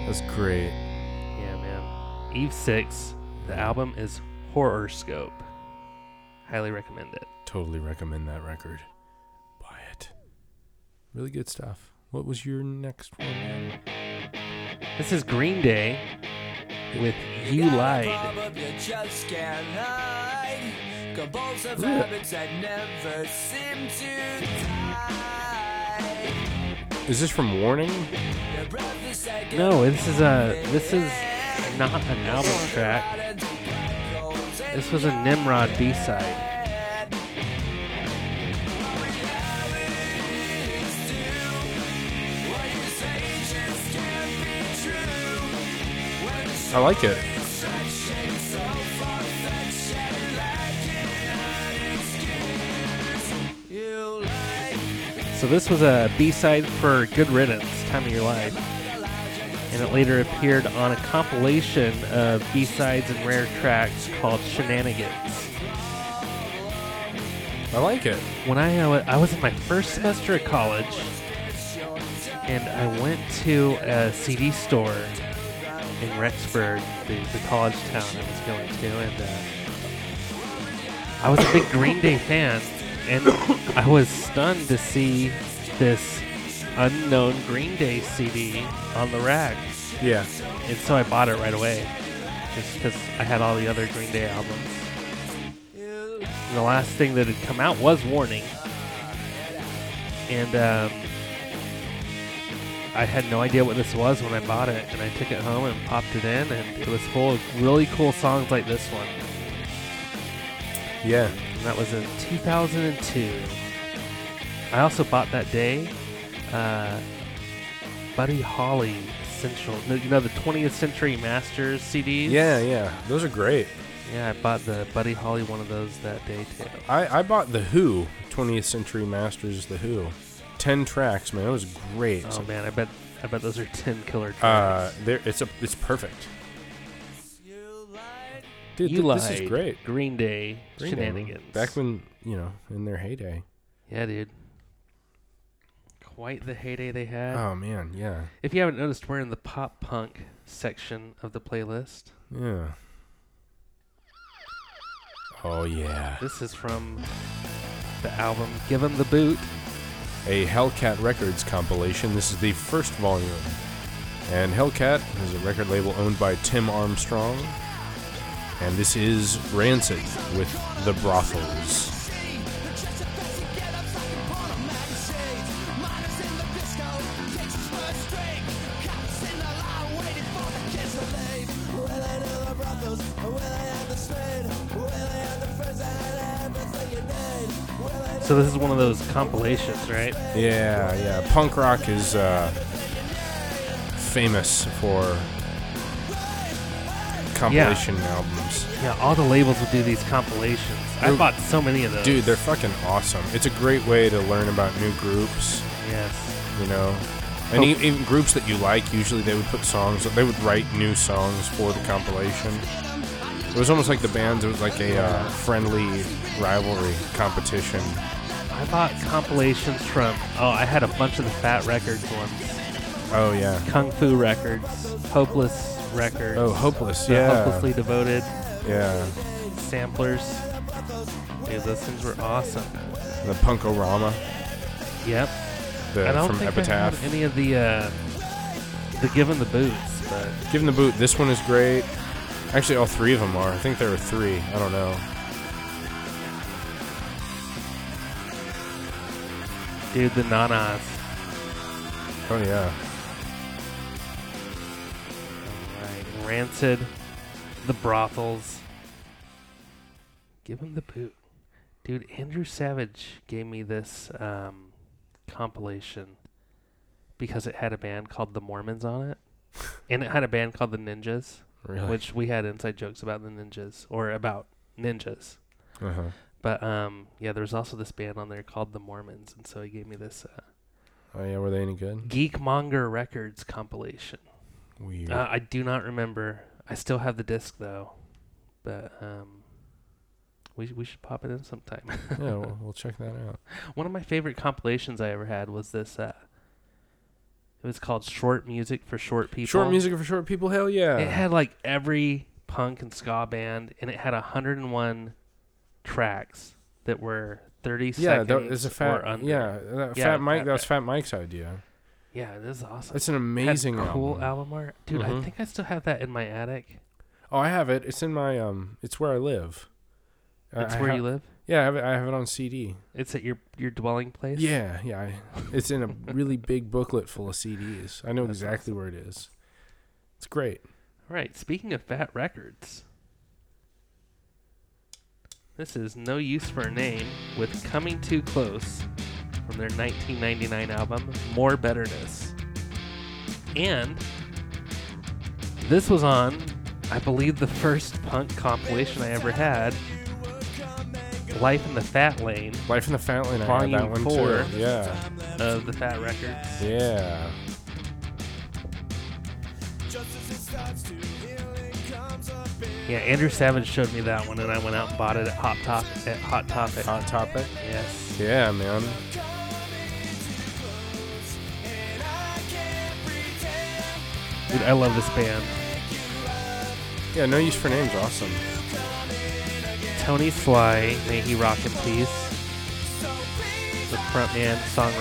That's great. Yeah, man. Eve six. The album is Horoscope. Highly recommend it. Totally recommend that record. Buy it. Really good stuff. What was your next one? This is Green Day with You, you Lied. Compulsive habits that never seem to die. Is this from Warning? No, this is a this is not an album track. This was a Nimrod B-side. I like it. So this was a B-side for Good Riddance, Time of Your Life, and it later appeared on a compilation of B-sides and rare tracks called Shenanigans. I like it. When I, I was in my first semester at college, and I went to a C D store in Rexburg, the, the college town I was going to, and uh, I was a big Green Day fan. And I was stunned to see this unknown Green Day C D on the rack. Yeah. And so I bought it right away, just because I had all the other Green Day albums. And the last thing that had come out was Warning. And um, I had no idea what this was when I bought it. And I took it home and popped it in, and it was full of really cool songs like this one. Yeah. And that was in two thousand two. I also bought that day uh, Buddy Holly Essential. You know, the twentieth Century Masters C Ds? Yeah, yeah. Those are great. Yeah, I bought the Buddy Holly one of those that day, too. I, I bought The Who, twentieth Century Masters The Who. Ten tracks, man. That was great. Oh, so, man. I bet I bet those are ten killer tracks. Uh, it's, a, it's perfect. Dude, you th- lied. This is great. Green Day Green Shenanigans. Day. Back when, you know, in their heyday. Yeah, dude. Quite the heyday they had. Oh, man, yeah. If you haven't noticed, we're in the pop punk section of the playlist. Yeah. Oh, yeah. This is from the album Give 'Em the Boot, a Hellcat Records compilation. This is the first volume. And Hellcat is a record label owned by Tim Armstrong. And this is Rancid with The Brothels. So this is one of those compilations, right? Yeah, yeah. Punk rock is uh, famous for compilation yeah. albums. Yeah, all the labels would do these compilations. They're, I bought so many of those. Dude, they're fucking awesome. It's a great way to learn about new groups. Yes. You know? And e- even groups that you like, usually they would put songs, they would write new songs for the compilation. It was almost like the bands, it was like a uh, friendly rivalry competition. I bought compilations from, oh, I had a bunch of the Fat Records ones. Oh, yeah. Kung Fu Records, Hopeless Records. Oh, Hopeless, yeah. yeah. Hopelessly Devoted. Yeah. Samplers. Dude, those things were awesome. The Punkorama. Yep. The, I don't from think Epitaph. I had any of the uh, the Given the Boots, but Given the Boot. This one is great. Actually, all three of them are. I think there were three. I don't know. Dude, the Nanas. Oh yeah. All right, Rancid, the Brothels. Given the Boot, dude. Andrew Savage gave me this. Um, compilation because it had a band called the Mormons on it, and it had a band called the Ninjas, really? Which we had inside jokes about the Ninjas or about ninjas. Uh-huh. But um, yeah, there was also this band on there called the Mormons, and so he gave me this. Uh, oh yeah, were they any good? Geekmonger Records compilation. Weird. Uh, I do not remember. I still have the disc though, but um. We we should pop it in sometime. yeah, we'll, we'll check that out. One of my favorite compilations I ever had was this. Uh, it was called Short Music for Short People. Short Music for Short People, hell yeah. It had like every punk and ska band, and it had one hundred one tracks that were thirty yeah, seconds that is a fat, or under. Yeah, that yeah, Fat Mike, that was Fat Mike's idea. Yeah, this is awesome. It's an amazing album. Cool album art. Dude, mm-hmm. I think I still have that in my attic. Oh, I have it. It's in my, um. It's where I live. That's I where ha- you live? Yeah, I have, it, I have it on C D. It's at your your dwelling place? Yeah, yeah. I, it's in a really big booklet full of C Ds. I know That's exactly awesome. Where it is. It's great. All right, speaking of Fat Records, this is No Use for a Name with Coming Too Close from their nineteen ninety-nine album, More Betterness. And this was on, I believe, the first punk compilation I ever had. Life in the Fat Lane. Life in the Fat Lane. I had that one four too. Yeah. Of the Fat Records. Yeah. Yeah, Andrew Savage showed me that one, and I went out and bought it at Hot Topic. At Hot Topic. Hot Topic. Yes. Yeah, man. Dude, I love this band. Yeah, No Use for Name's awesome. Tony Sly, may he rock in peace. The front man, songwriter.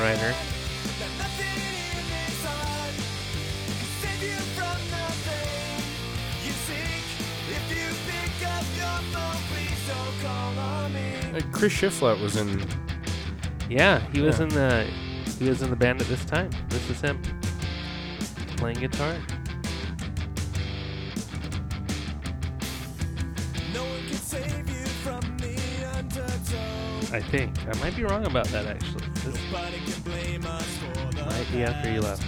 Uh, Chris Shiflett was in. Yeah, he yeah. was in the he was in the band at this time. This is him playing guitar. I think. I might be wrong about that, actually. This might be after he left.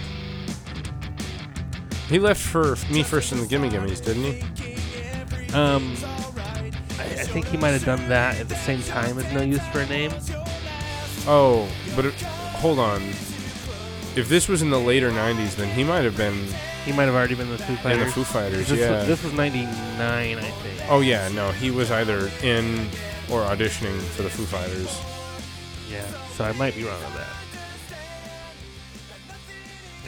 He left for Me First and the Gimme Gimmes, didn't he? Um, I, I think he might have done that at the same time as No Use for a Name. Oh, but it, hold on. If this was in the later nineties, then he might have been... He might have already been the Foo Fighters. In the Foo Fighters, this yeah. Was, this was ninety-nine, I think. Oh, yeah, no. He was either in... Or auditioning for the Foo Fighters. Yeah, so I might be wrong on that.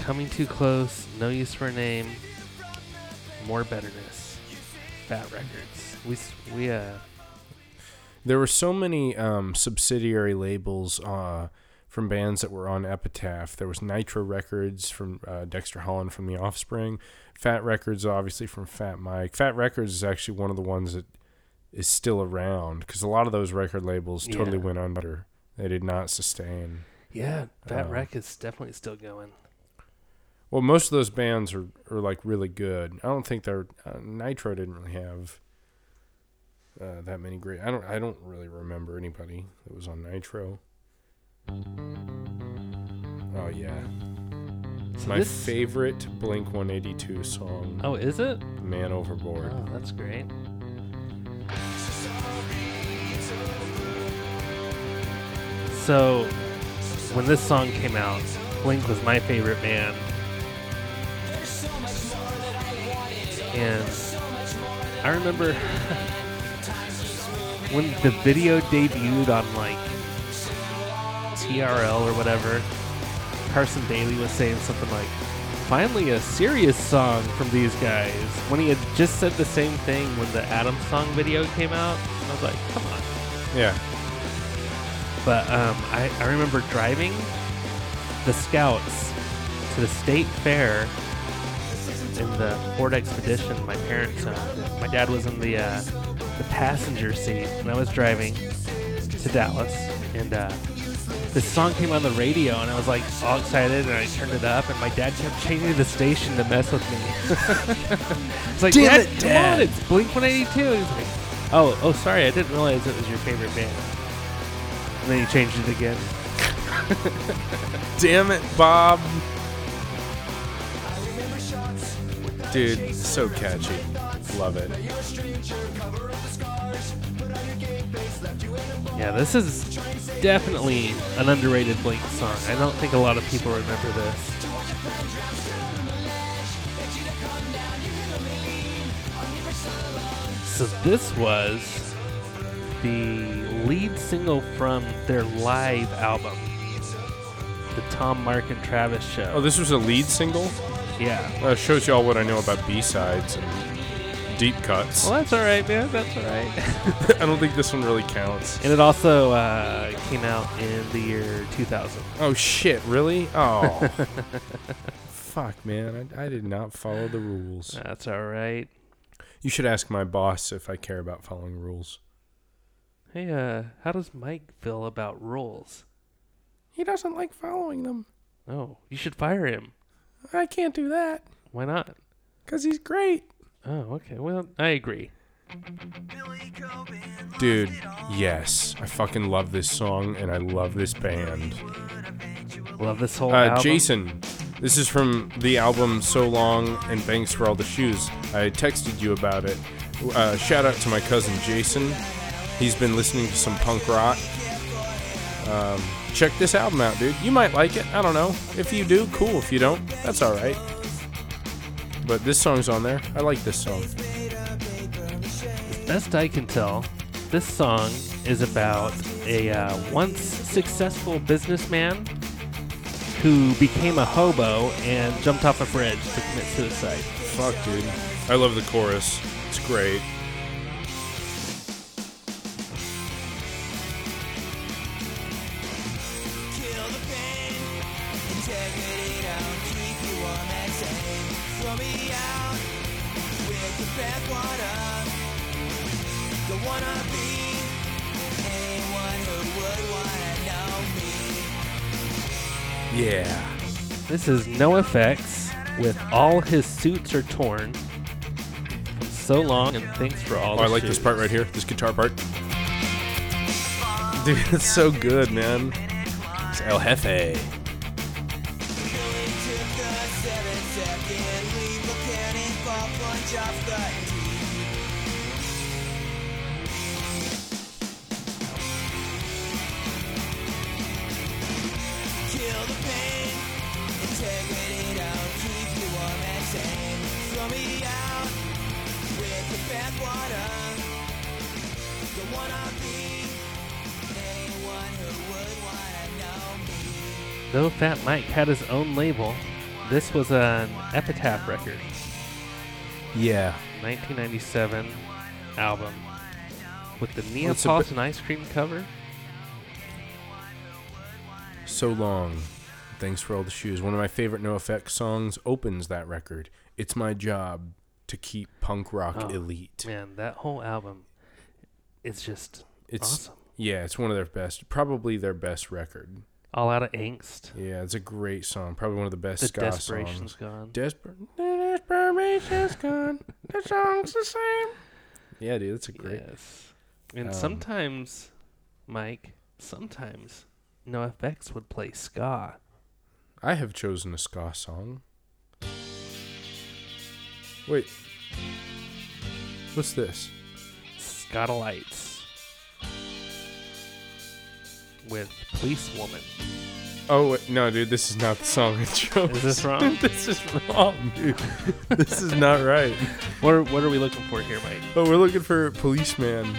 Coming Too Close, No Use for a Name, More Betterness, Fat Records. We we uh. There were so many um, subsidiary labels uh, from bands that were on Epitaph. There was Nitro Records from uh, Dexter Holland from The Offspring, Fat Records obviously from Fat Mike. Fat Records is actually one of the ones that. Is still around because a lot of those record labels totally yeah. went under. They did not sustain. Yeah, Fat uh, Wreck is definitely still going. Well, most of those bands are, are like really good. I don't think they're uh, Nitro didn't really have uh, that many great. I don't. I don't really remember anybody that was on Nitro. Oh, yeah. So My this... favorite Blink one eighty-two song. Oh, is it? Man Overboard. Oh, that's great. So, when this song came out, Blink was my favorite band. And I remember when the video debuted on, like, T R L or whatever, Carson Daly was saying something like, finally a serious song from these guys, when he had just said the same thing when the Adam song video came out. I was like, come on. Yeah. But um, I, I remember driving the Scouts to the state fair in the Ford Expedition my parents owned. My dad was in the uh, the passenger seat, and I was driving to Dallas, and uh, this song came on the radio, and I was like all excited, and I turned it up, and my dad kept changing the station to mess with me. It's like, damn it, Dad! It's Blink one eighty-two. He's like, oh, oh, sorry, I didn't realize it was your favorite band. And then he changed it again. Damn it, Bob. Dude, so catchy. Love it. Yeah, this is definitely an underrated Blink song. I don't think a lot of people remember this. So this was the lead single from their live album, the Tom, Mark, and Travis Show. Oh, this was a lead single? Yeah. Well, it shows y'all what I know about B-sides and deep cuts. Well, that's all right, man. That's all right. I don't think this one really counts. And it also uh, came out in the year two thousand. Oh, shit. Really? Oh. Fuck, man. I, I did not follow the rules. That's all right. You should ask my boss if I care about following rules. Hey, uh, how does Mike feel about rules? He doesn't like following them. Oh, you should fire him. I can't do that. Why not? Because he's great. Oh, okay. Well, I agree. Dude, yes. I fucking love this song, and I love this band. Love this whole uh, album. Jason, this is from the album So Long and Thanks for All the Shoes. I texted you about it. Uh, shout out to my cousin Jason. He's been listening to some punk rock. Um... Check this album out, dude. You might like it. I don't know. If you do, cool. If you don't, that's all right. But this song's on there. I like this song. As best I can tell, this song is about a uh, once successful businessman who became a hobo and jumped off a bridge to commit suicide. Fuck, dude. I love the chorus. It's great. Yeah. This is No Effects with All His Suits Are Torn. So Long and Thanks for All the Shoes. Oh, I like this part right here, this guitar part. Dude, it's so good, man. It's El Jefe. Though Fat Mike had his own label, this was an Epitaph record. Yeah. nineteen ninety-seven album with the Neapolitan ice cream cover. So Long. Thanks for All the Shoes. One of my favorite No Effects songs opens that record. It's my job to keep punk rock oh, elite. Man, that whole album is just it's, awesome. Yeah, it's one of their best. Probably their best record. All Out of Angst. Yeah, it's a great song. Probably one of the best the ska songs. Desperation's Gone. Desper- Desperation's Gone. The song's the same. Yeah, dude, that's a great. Yes. And um, sometimes, Mike, sometimes NoFX would play ska. I have chosen a ska song. Wait. What's this? Scotalites. With Police Woman. Oh, wait, no, dude, this is not the song I chose. Is this wrong? This is wrong, dude. This is not right. What are, what are we looking for here, Mike? Oh, we're looking for Policeman.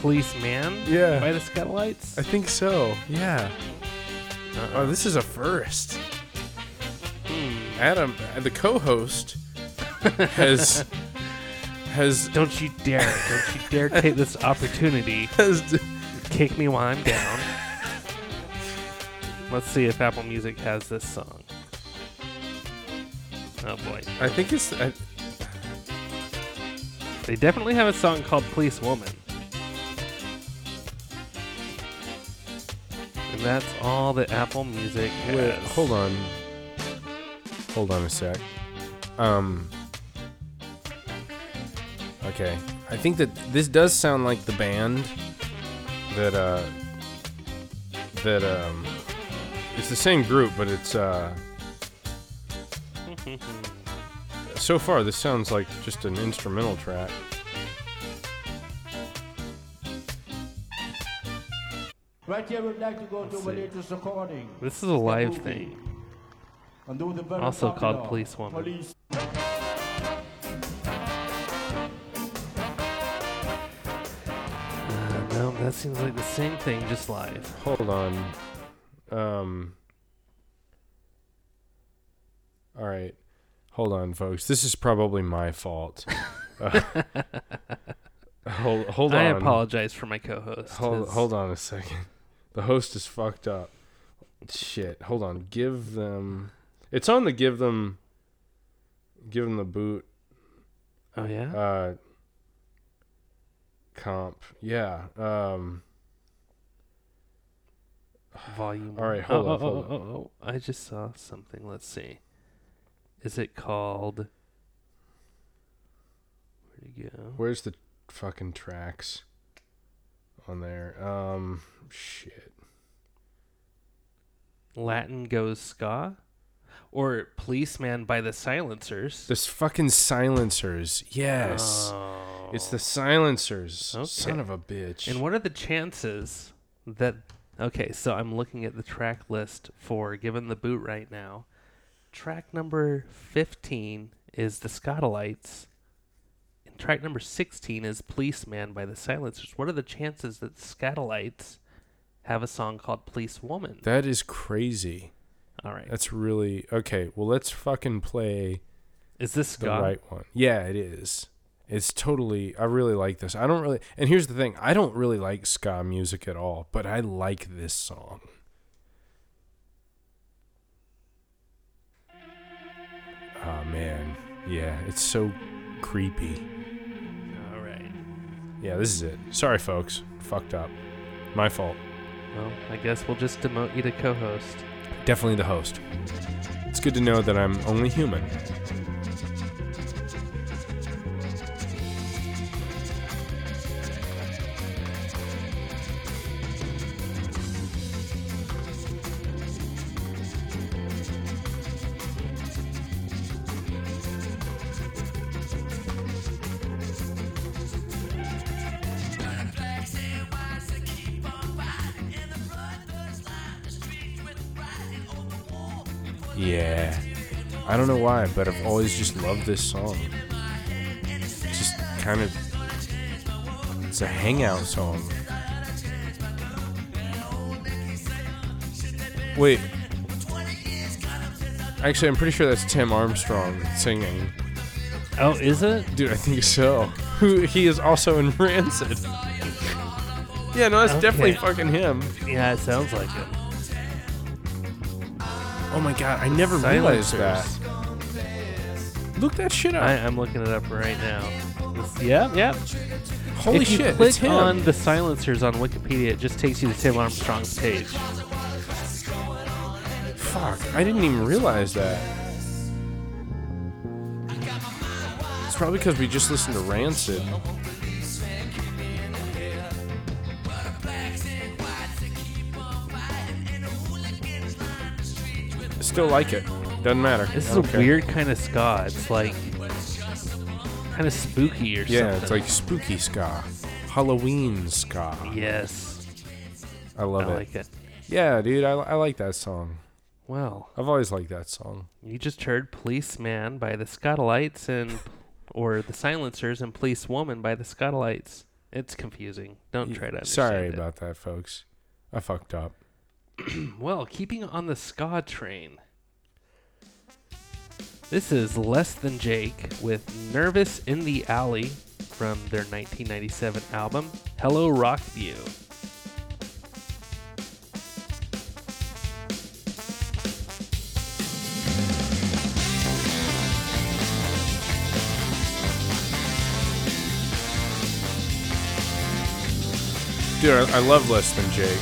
Policeman? Yeah. By the Scotalites? I think so, yeah. Uh-uh. Oh, this is a first. Hmm. Adam, the co-host, has... has don't you dare, don't you dare take this opportunity. Has... D- Kick me while I'm down. Let's see if Apple Music has this song. Oh boy. I think it's... I... They definitely have a song called Police Woman. And that's all that Apple Music has. Wait, hold on. Hold on a sec. Um. Okay. I think that this does sound like the band that, uh... that, um... it's the same group, but it's, uh... so far, this sounds like just an instrumental track. Right here, we'd like to go to the latest recording. This is a live thing. Also called Police Woman. Police. Uh, no, that seems like the same thing, just live. Hold on. Um. All right, hold on, folks. This is probably my fault. Uh, hold, hold on. I apologize for my co-host. Hold, it's... hold on a second. The host is fucked up. Shit. Hold on. Give them. It's on the give them. Give them the boot. Oh yeah. Uh. Comp. Yeah. Um. Volume. All right, hold oh, on. Hold oh, on. Oh, oh, I just saw something. Let's see. Is it called? Where'd it go? Where's the fucking tracks on there? Um, shit. Latin Goes Ska, or Policeman by the Silencers. This fucking Silencers. Yes, oh. It's the Silencers. Okay. Son of a bitch. And what are the chances that? Okay, so I'm looking at the track list for Given the Boot right now. Track number fifteen is The Scotalites. And track number sixteen is Policeman by the Silencers. What are the chances that Scotalites have a song called Police Woman? That is crazy. All right. That's really... Okay, well, let's fucking play... Is this ska? The right one. Yeah, it is. It's totally... I really like this. I don't really... And here's the thing. I don't really like ska music at all, but I like this song. Oh, man. Yeah, it's so creepy. All right. Yeah, this is it. Sorry, folks. Fucked up. My fault. Well, I guess we'll just demote you to co-host. Definitely the host. It's good to know that I'm only human. Yeah, I don't know why, but I've always just loved this song. It's just kind of, it's a hangout song. Wait, actually, I'm pretty sure that's Tim Armstrong singing. Oh, is it? Dude, I think so. Who he is also in Rancid. Yeah, no, that's okay. Definitely fucking him. Yeah, it sounds like it. Oh my god, I never Silencers. Realized that. Look that shit up. I, I'm looking it up right now. It's, yep, yep. Holy if shit, you click it's him. On the Silencers on Wikipedia, it just takes you to Tim Armstrong's page. Fuck, I didn't even realize that. It's probably because we just listened to Rancid. still like it. Doesn't matter. This is a care. weird kind of ska. It's like kind of spooky or yeah, something. Yeah, it's like spooky ska. Halloween ska. Yes. I love I it. I like it. Yeah, dude, I, I like that song. Well, I've always liked that song. You just heard Policeman by the Scottalites and, or The Silencers and Police Woman by the Scottalites. It's confusing. Don't try to understand Sorry it. about that, folks. I fucked up. Well, keeping on the ska train. This is Less Than Jake with Nervous in the Alley from their nineteen ninety-seven album, Hello Rockview. Dude, I, I love Less Than Jake.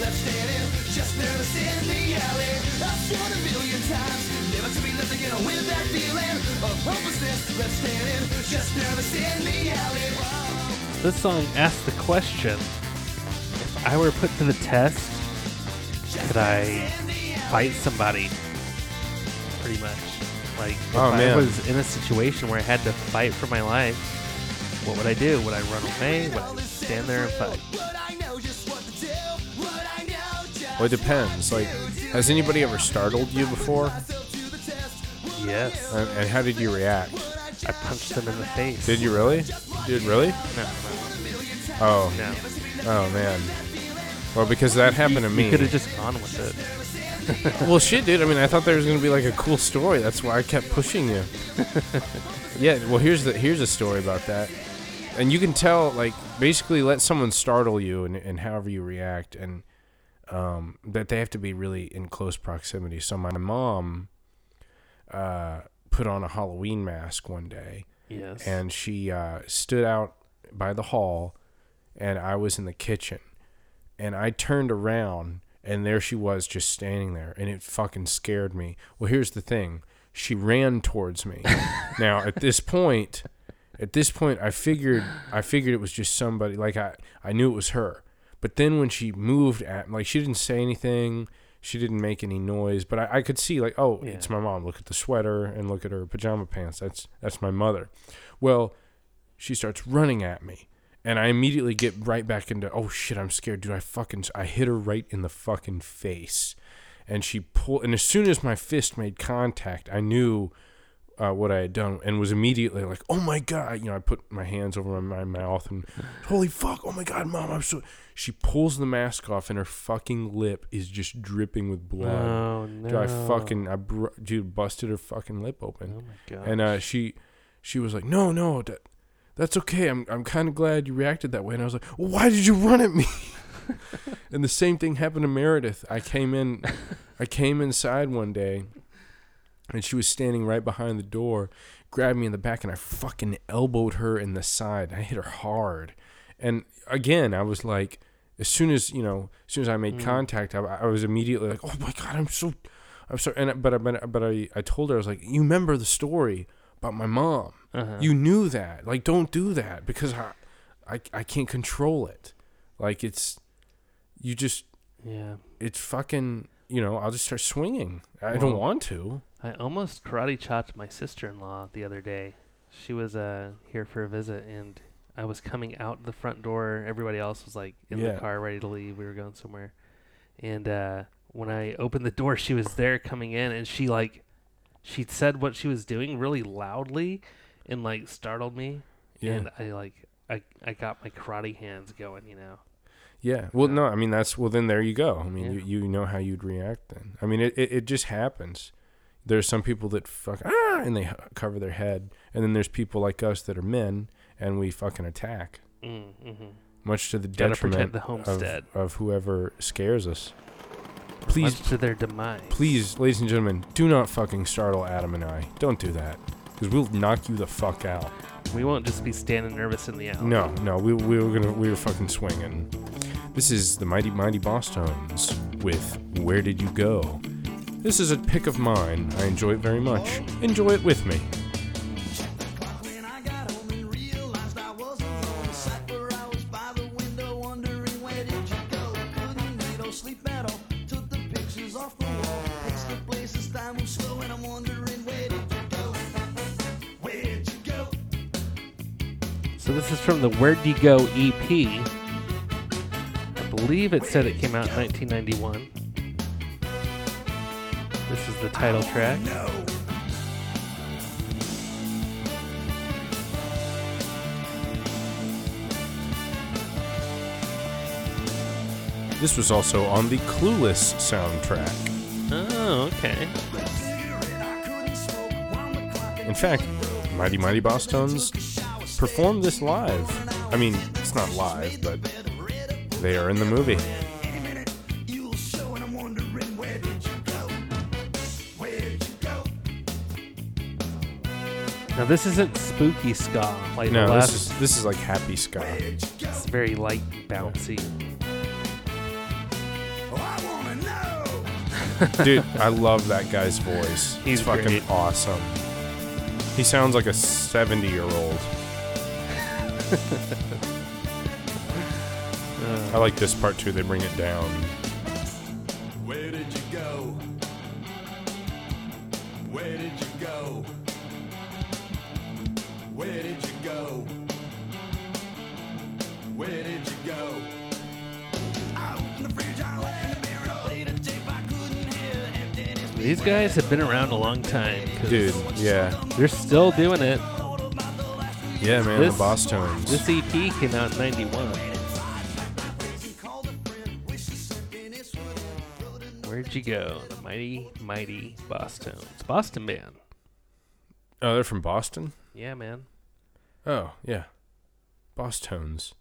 Left standing, just nervous in the alley. I've sworn a million times, never to be left again with that feeling of hopelessness. Left standing, just nervous in the alley. Whoa. This song asks the question: if I were put to the test, could I fight somebody? Pretty much. Like if oh, I was in a situation where I had to fight for my life, what would I do? Would I run away? Would I stand there and fight? Well, it depends. Like, has anybody ever startled you before? Yes. And, and how did you react? I punched them in the face. Did you really? Dude, really? No. no. Oh. No. Oh, man. Well, because that happened to me. You could have just gone with it. Well, shit, dude. I mean, I thought there was going to be, like, a cool story. That's why I kept pushing you. Yeah, well, here's the here's a story about that. And you can tell, like, basically let someone startle you and, and however you react. And... Um, that they have to be really in close proximity. So my mom uh, put on a Halloween mask one day. Yes. And she uh, stood out by the hall, and I was in the kitchen. And I turned around, and there she was just standing there, and it fucking scared me. Well, here's the thing. She ran towards me. Now, at this point, at this point, I figured I figured it was just somebody. Like, I, I knew it was her. But then when she moved at, like, she didn't say anything, she didn't make any noise, but I, I could see, like, oh, yeah. It's my mom. Look at the sweater and look at her pajama pants. That's that's my mother. Well, she starts running at me, and I immediately get right back into, oh shit, I'm scared, dude. I fucking I hit her right in the fucking face, and she pulled. And as soon as my fist made contact, I knew uh, what I had done, and was immediately like, oh my god, you know. I put my hands over my, my mouth and, holy fuck, oh my god, mom, I'm so. She pulls the mask off, and her fucking lip is just dripping with blood. Oh, no. Dude, I fucking, I br- dude, busted her fucking lip open. Oh, my God. And uh, she she was like, no, no, that, that's okay. I'm I'm kind of glad you reacted that way. And I was like, well, why did you run at me? And the same thing happened to Meredith. I came in, I came inside one day, and she was standing right behind the door, grabbed me in the back, and I fucking elbowed her in the side. I hit her hard. And again, I was like, As soon as you know, as soon as I made mm. contact, I, I was immediately like, "Oh my god, I'm so, I'm sorry." And but I but, but I, I told her, I was like, "You remember the story about my mom? Uh-huh. You knew that. Like, don't do that because I, I, I can't control it. Like it's, you just, yeah, it's fucking. You know, I'll just start swinging. I well, don't want to. I almost karate chopped my sister-in-law the other day. She was uh here for a visit and." I was coming out the front door. Everybody else was like in yeah. the car ready to leave. We were going somewhere. And uh, when I opened the door, she was there coming in. And she like, she said what she was doing really loudly and like startled me. Yeah. And I like, I, I got my karate hands going, you know. Yeah. Well, uh, no, I mean, that's, well, then there you go. I mean, yeah. you, you know how you'd react then. I mean, it, it, it just happens. There's some people that fuck, ah, and they cover their head. And then there's people like us that are men. And we fucking attack, mm, mm-hmm. much to the detriment the homestead. Of, of whoever scares us. Please, much to their demise. Please, ladies and gentlemen, do not fucking startle Adam and I. Don't do that. because we'll knock you the fuck out. We won't just be standing nervous in the alley. No, no, we we were gonna we were fucking swinging. This is the Mighty Mighty Boss Tones with "Where Did You Go." This is a pick of mine. I enjoy it very much. Enjoy it with me. So this is from the Where'd You Go E P. I believe it said it came out in nineteen ninety-one. This is the title track. Oh, no. This was also on the Clueless soundtrack. Oh, okay. In fact, Mighty Mighty Boss Tones performed this live. I mean, it's not live, but they are in the movie. Now, this isn't spooky ska. Like no, the last this is this is like happy ska. It's very light and bouncy. Dude, I love that guy's voice. He's it's fucking great. Awesome. He sounds like a seventy-year-old. uh, I like this part, too. They bring it down. Where did you go? Where did you go? Where did you go? Where did you go? Out in the fridge, I left in the mirror. These guys have been around a long time. Dude, yeah. They're still doing it. Yeah, man, this, the Boss Tones. This E P came out in ninety-one. Where'd you go? The Mighty, Mighty Boss Tones. Boston band. Oh, they're from Boston? Yeah, man. Oh, yeah. Boss Tones.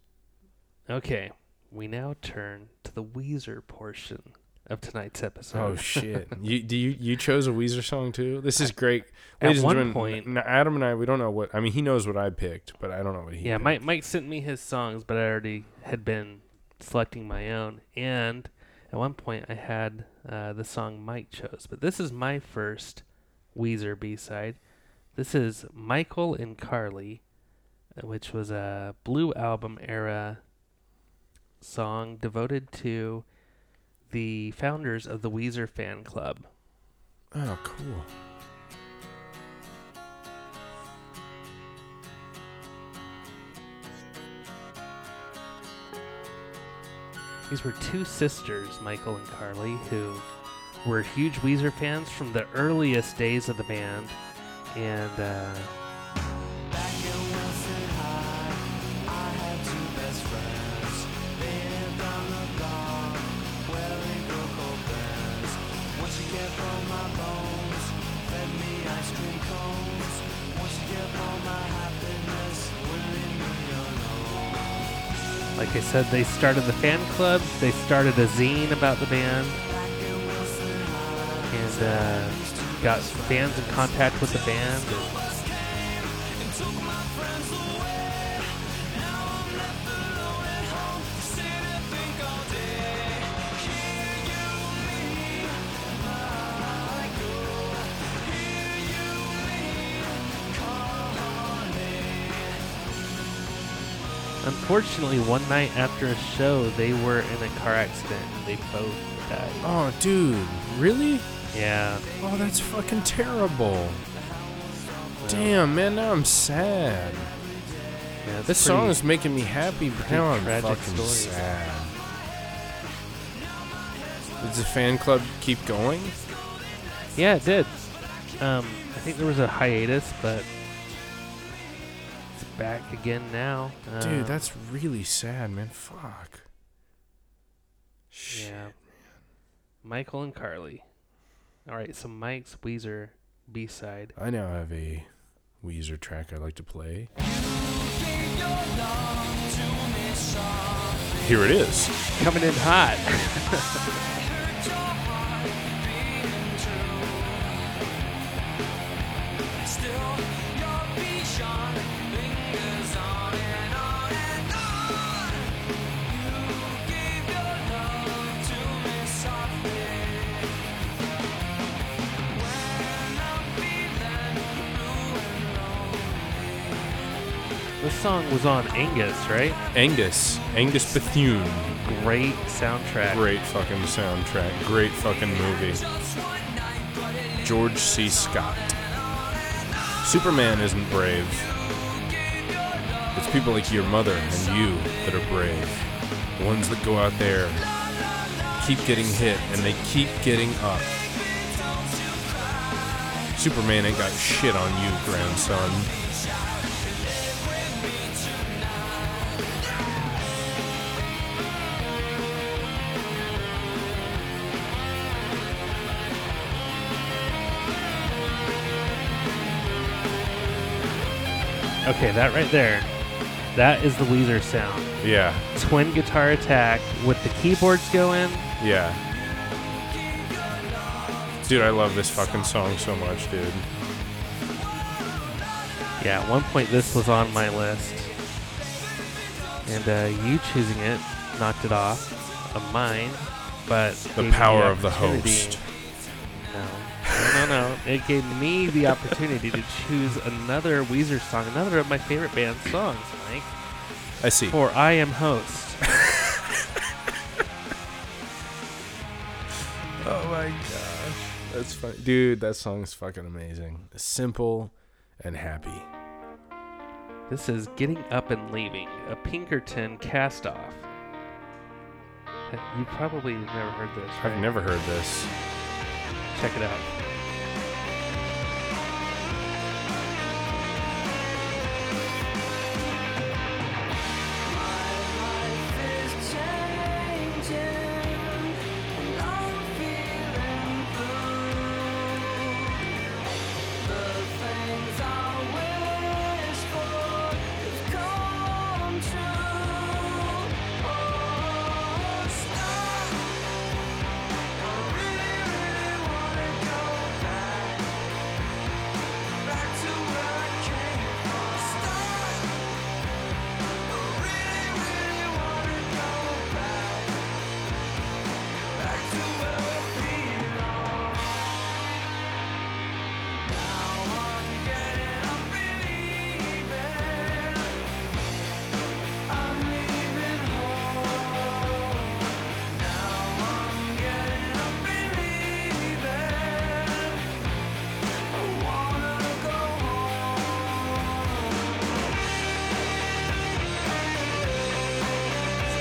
Okay, we now turn to the Weezer portion of tonight's episode. Oh shit! you do you you chose a Weezer song too? This is great. At Ladies one and point, Adam and I, we don't know what. I mean, he knows what I picked, but I don't know what he. Yeah, picked. Mike Mike sent me his songs, but I already had been selecting my own. And at one point, I had uh, the song Mike chose, but this is my first Weezer B-side. This is Michael and Carly, which was a Blue Album era song devoted to the founders of the Weezer fan club. Oh, cool. These were two sisters, Michael and Carly, who were huge Weezer fans from the earliest days of the band. And, uh... like I said, they started the fan club. They started a zine about the band, and uh, got fans in contact with the band. Unfortunately, one night after a show, they were in a car accident. They both died. Oh, dude. Really? Yeah. Oh, that's fucking terrible. So, damn, man. Now I'm sad. Yeah, this song is making me happy, but now I'm fucking stories. sad. Did the fan club keep going? Yeah, it did. Um, I think there was a hiatus, but... back again now. Uh, Dude, that's really sad, man. Fuck. Shit, yeah. Man. Michael and Carly. All right, so Mike's Weezer B-side. I now have a Weezer track I like to play. Here it is. Coming in hot. This song was on Angus, right? Angus. Angus Bethune. Great soundtrack. Great fucking soundtrack. Great fucking movie. George C. Scott. Superman isn't brave. It's people like your mother and you that are brave. The ones that go out there, keep getting hit, and they keep getting up. Superman ain't got shit on you, grandson. Okay, that right there, that is the Weezer sound. Yeah. Twin guitar attack with the keyboards going. Yeah. Dude, I love this fucking song so much, dude. Yeah, at one point this was on my list. And uh, you choosing it knocked it off of mine, but... The power of the host. No. No, no, no. It gave me the opportunity to choose another Weezer song, another of my favorite band songs, Mike. I see. For I Am Host. Oh my gosh. That's funny. Dude, that song's fucking amazing. Simple and happy. This is Getting Up and Leaving, a Pinkerton cast-off. You probably have never heard this, right? I've never heard this. Check it out.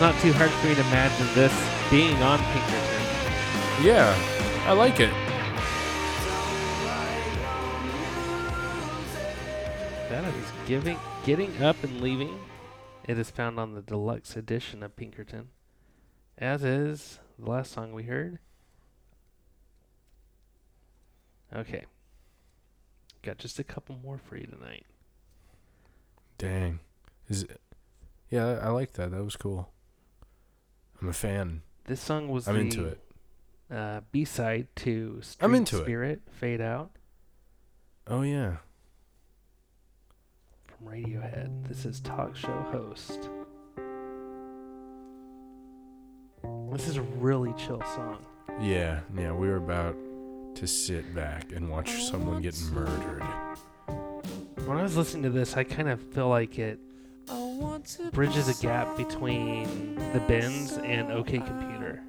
Not too hard for me to imagine this being on Pinkerton. Yeah, I like it. That is giving, Getting Up and Leaving. It is found on the deluxe edition of Pinkerton, as is the last song we heard. Okay. Got just a couple more for you tonight. Dang. Is it, yeah, I like that. That was cool. I'm a fan. This song was I'm the into it. Uh, B-side to Street I'm into Spirit, it. Fade Out. Oh, yeah. From Radiohead, this is Talk Show Host. This is a really chill song. Yeah, yeah, we were about to sit back and watch someone get murdered. When I was listening to this, I kind of feel like it bridges a gap between The Bends and OK Computer.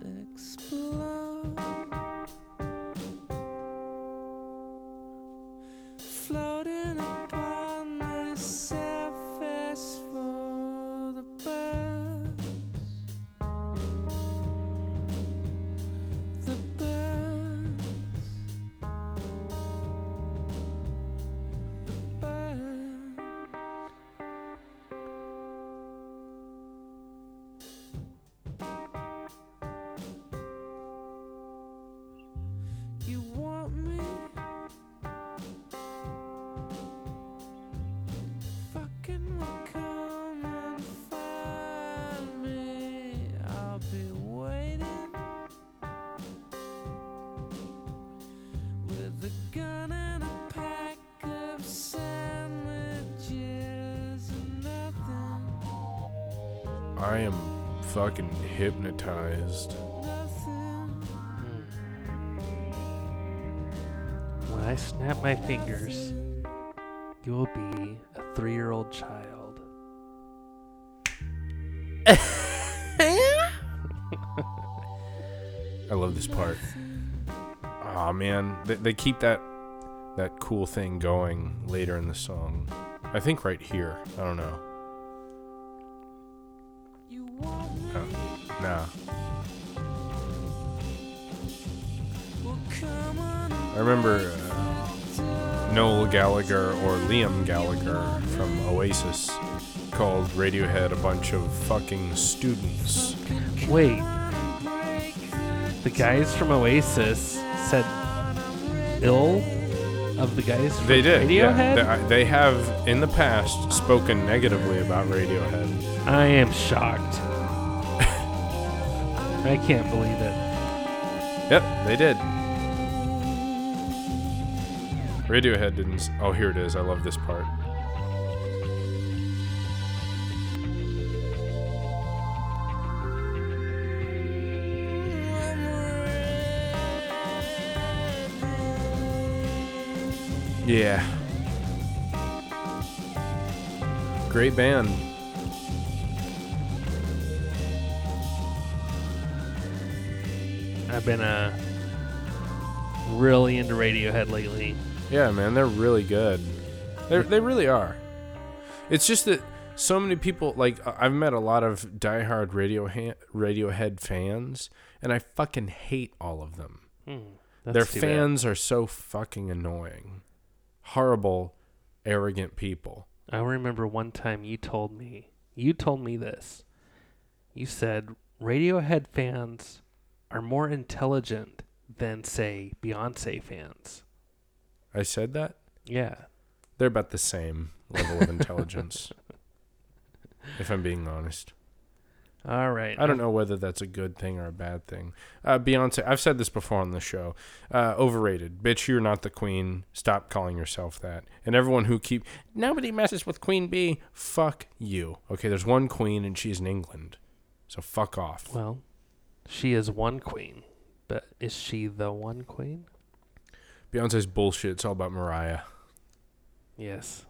I am fucking hypnotized. When I snap my fingers, you will be a three-year-old child. I love this part. Aw, oh, man. They, they keep that that cool thing going later in the song. I think right here. I don't know. No. no. I remember uh, Noel Gallagher or Liam Gallagher from Oasis called Radiohead a bunch of fucking students. Wait. The guys from Oasis said ill of the guys from they did, Radiohead? Yeah. They, they have, in the past, spoken negatively about Radiohead. I am shocked. I can't believe it. Yep, they did. Radiohead didn't... Oh, here it is. I love this part. Yeah. Great band. I've been uh, really into Radiohead lately. Yeah, man, they're really good. They they really are. It's just that so many people, like, I've met a lot of diehard Radiohead Radiohead fans, and I fucking hate all of them. Mm, Their fans bad. are so fucking annoying. Horrible, arrogant people. I remember one time you told me, you told me this. You said Radiohead fans are more intelligent than, say, Beyonce fans. I said that? Yeah. They're about the same level of intelligence, if I'm being honest. All right. I don't know whether that's a good thing or a bad thing. Uh, Beyonce, I've said this before on the show. Uh, overrated. Bitch, you're not the queen. Stop calling yourself that. And everyone who keep... Nobody messes with Queen B. Fuck you. Okay, there's one queen and she's in England. So fuck off. Well, she is one queen. But is she the one queen? Beyonce's bullshit. It's all about Mariah. Yes.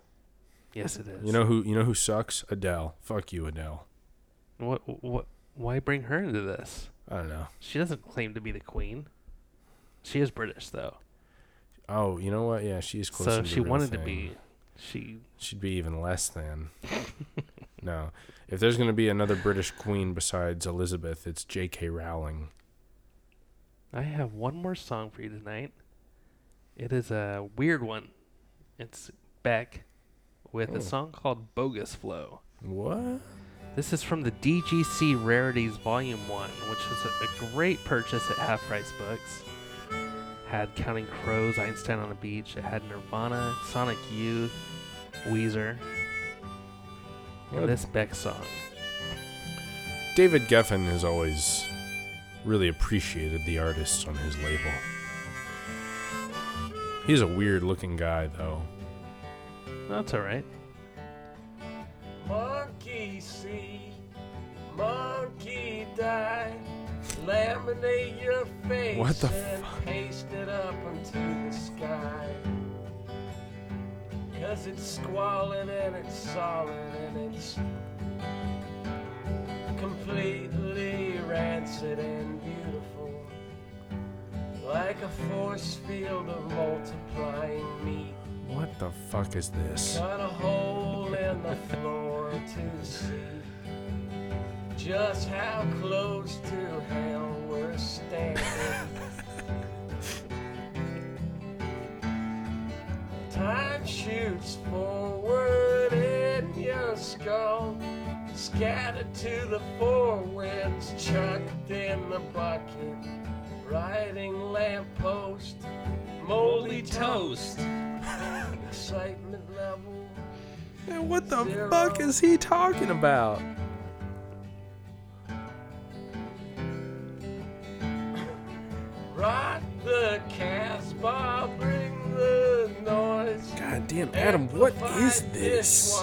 Yes, it is. You know who, you know who sucks? Adele. Fuck you, Adele. What? What? Why bring her into this? I don't know. She doesn't claim to be the queen. She is British, though. Oh, you know what? Yeah, she is close. So to she the wanted thing. to be. She. She'd be even less than. No, if there's going to be another British queen besides Elizabeth, it's J K Rowling. I have one more song for you tonight. It is a weird one. It's Beck with oh. a song called "Bogus Flow." What? This is from the D G C Rarities Volume one, which was a, a great purchase at Half Price Books. Had Counting Crows, Einstein on the Beach. It had Nirvana, Sonic Youth, Weezer, and what? This Beck song. David Geffen has always really appreciated the artists on his label. He's a weird-looking guy, though. That's all right. Monkey see, monkey die, laminate your face what the and fuck? Paste it up into the sky. Cause it's squalid and it's solid and it's completely rancid and beautiful. Like a force field of multiplying meat. What the fuck is this? Got a hole in the floor to see just how close to hell we're standing. Time shoots forward in your skull, scattered to the four winds, chucked in the bucket, riding lamppost, moldy toast. Excitement level. Man, what the zero. Fuck is he talking about? Rock the Casbah, bring the noise. God damn, Adam, what is this?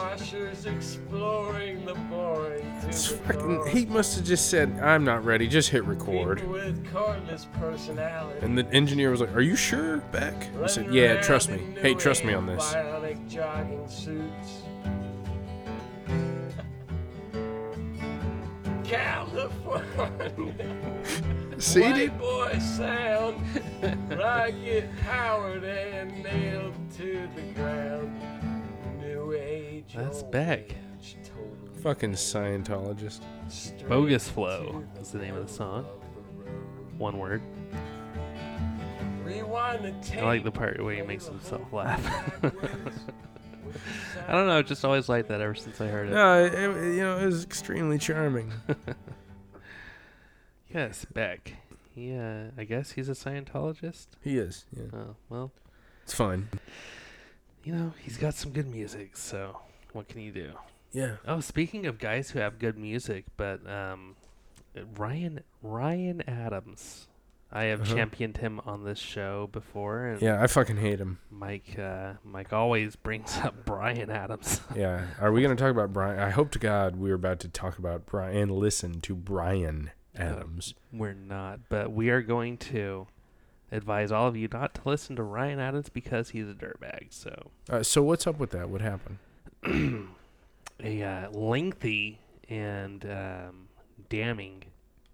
It's fucking, he must have just said, I'm not ready, just hit record. And the engineer was like, are you sure, Beck? I said, yeah, trust me. Hey, trust me on this. California. See, dude? Boy sound like it powered and nailed to the ground. New age. That's Beck. Totally fucking Scientologist. Bogus Flow is the name of the song. One word. I like the part where he makes himself laugh. I don't know, just always liked that ever since I heard it. No, it, it, you know, it was extremely charming. Yes, Beck. Yeah, I guess he's a Scientologist. He is. Yeah. Oh well, it's fine. You know, he's got some good music, so what can you do? Yeah. Oh, speaking of guys who have good music, but um, Ryan Ryan Adams, I have uh-huh. championed him on this show before. And yeah, I fucking hate him. Mike, uh, Mike always brings up Bryan Adams. Yeah. Are we going to talk about Bryan? I hope to God we were about to talk about Bryan and listen to Bryan Adams. Um, we're not, but we are going to advise all of you not to listen to Bryan Adams because he's a dirtbag. So, uh, so what's up with that? What happened? A uh, lengthy and um, damning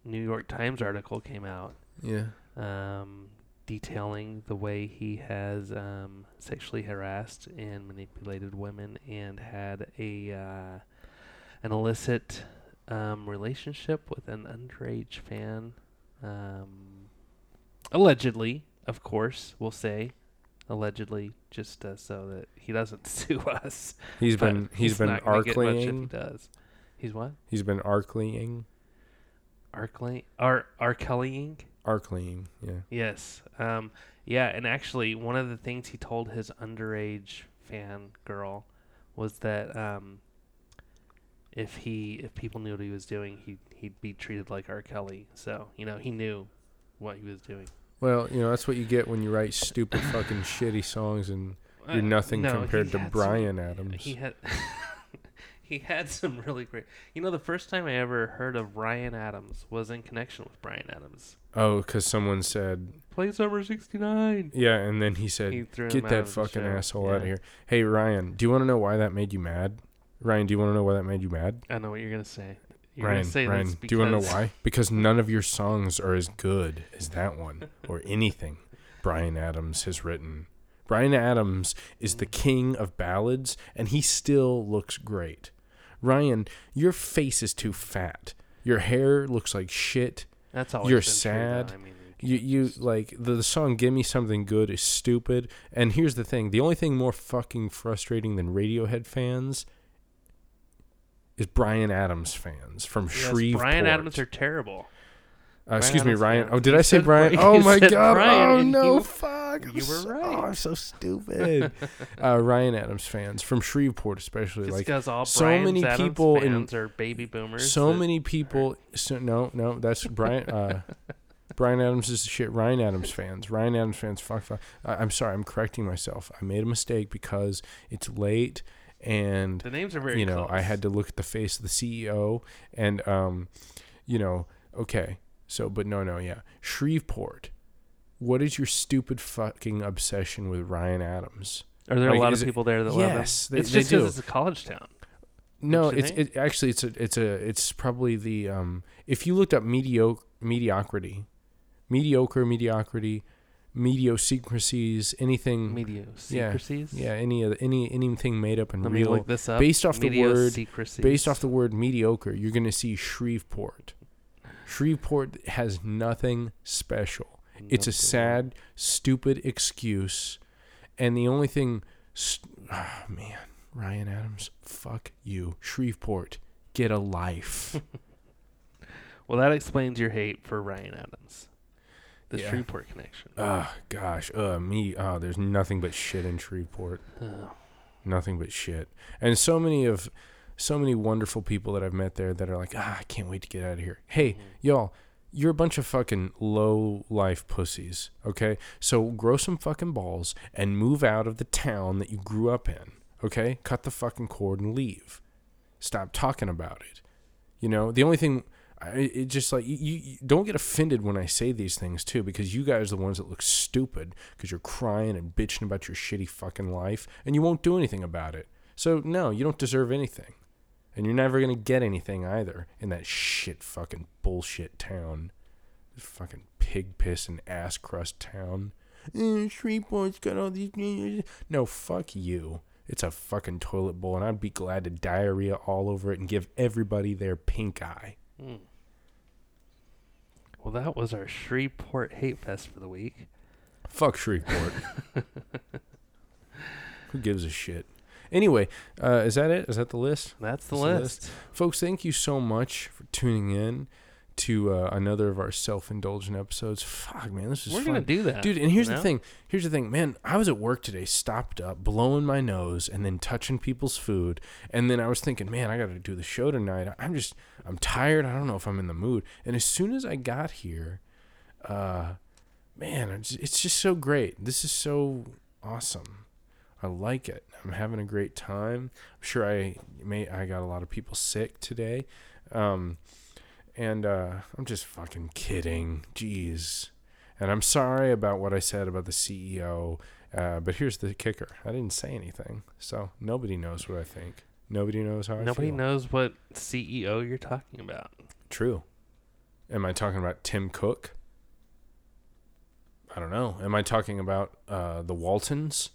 New York Times article came out. Yeah. Um, detailing the way he has um, sexually harassed and manipulated women and had a uh, an illicit um, relationship with an underage fan. Um, allegedly, of course, we'll say allegedly, just uh, so that he doesn't sue us. He's but been he's, he's been arclaying. He does. He's what? He's been arclaying. Arclaying. Ar arclaying. Arclaying, yeah. Yes. Um, yeah, and actually one of the things he told his underage fan girl was that um, if he if people knew what he was doing, he he'd be treated like R. Kelly. So, you know, he knew what he was doing. Well, you know, that's what you get when you write stupid fucking shitty songs and you're uh, nothing no, compared to Bryan Adams. He had he had some really great... You know, the first time I ever heard of Bryan Adams was in connection with Bryan Adams. Oh, because someone said... Play Summer sixty-nine. Yeah, and then he said, he get that fucking asshole yeah. out of here. Hey, Ryan, do you want to know why that made you mad? Ryan, do you want to know why that made you mad? I know what you're going to say. You're Ryan, say Ryan because... do you want to know why? Because none of your songs are as good as that one or anything Bryan Adams has written. Bryan Adams is the king of ballads, and he still looks great. Ryan, your face is too fat. Your hair looks like shit. That's all. You're sad. True, I mean, you you just... like the, the song "Give Me Something Good" is stupid. And here's the thing: the only thing more fucking frustrating than Radiohead fans is Bryan Adams fans from yes, Shreveport. Bryan Adams are terrible. Uh, excuse Adams me, Ryan. Oh, did you I say Bryan? Oh my god! Bryan oh no! You, fuck! I'm you were so, right. Oh, I'm so stupid. uh, Bryan Adams fans from Shreveport, especially, just like because all so Bryan many Adams people fans in, are baby boomers. So that, many people. Right. So, no, no, that's Bryan. Uh, Bryan Adams is the shit. Bryan Adams fans. Bryan Adams fans. Fuck, fuck. I, I'm sorry. I'm correcting myself. I made a mistake because it's late and the names are very. You know, close. I had to look at the face of the C E O and um, you know, okay. So, but no, no, yeah. Shreveport, what is your stupid fucking obsession with Bryan Adams? Are there like, a lot of people it, there that yes, love him? Yes, they, it's they just because it's a college town. No, it's it, actually it's a, it's a it's probably the um, if you looked up mediocre mediocrity, mediocre mediocrity, mediosecrecies, anything mediosecrecies, yeah, yeah, any of any anything made up and Let real. Me look this up. Based off the word, based off the word mediocre, you're going to see Shreveport. Shreveport has nothing special. Nothing. It's a sad, stupid excuse. And the only thing... St- oh, man. Bryan Adams, fuck you. Shreveport, get a life. Well, that explains your hate for Bryan Adams. The yeah. Shreveport connection. Oh, gosh. Uh, me. Oh, there's nothing but shit in Shreveport. Oh. Nothing but shit. And so many of... So many wonderful people that I've met there that are like, ah, I can't wait to get out of here. Hey, mm-hmm. y'all, you're a bunch of fucking low-life pussies, okay? So grow some fucking balls and move out of the town that you grew up in, okay? Cut the fucking cord and leave. Stop talking about it. You know, the only thing... It just like you, you don't get offended when I say these things too, because you guys are the ones that look stupid because you're crying and bitching about your shitty fucking life and you won't do anything about it. So no, you don't deserve anything, and you're never gonna get anything either in that shit fucking bullshit town, this fucking pig piss and ass crust town. Mm, Shreveport's got all these. No, fuck you. It's a fucking toilet bowl, and I'd be glad to diarrhea all over it and give everybody their pink eye. Mm. Well, that was our Shreveport Hate Fest for the week. Fuck Shreveport. Who gives a shit? Anyway, uh, is that it? Is that the list? That's the, That's list. the list. Folks, thank you so much for tuning in to uh, another of our self-indulgent episodes. Fuck, man, this is We're fun. We're going to do that. Dude, and here's you know? the thing. Here's the thing. Man, I was at work today, stopped up, blowing my nose, and then touching people's food. And then I was thinking, man, I got to do the show tonight. I'm just, I'm tired. I don't know if I'm in the mood. And as soon as I got here, uh, man, it's just so great. This is so awesome. I like it. I'm having a great time. I'm sure I, may, I got a lot of people sick today. Um... And uh, I'm just fucking kidding. Jeez. And I'm sorry about what I said about the C E O. Uh, but here's the kicker. I didn't say anything. So nobody knows what I think. Nobody knows how I nobody feel. Nobody knows what C E O you're talking about. True. Am I talking about Tim Cook? I don't know. Am I talking about uh, the Waltons?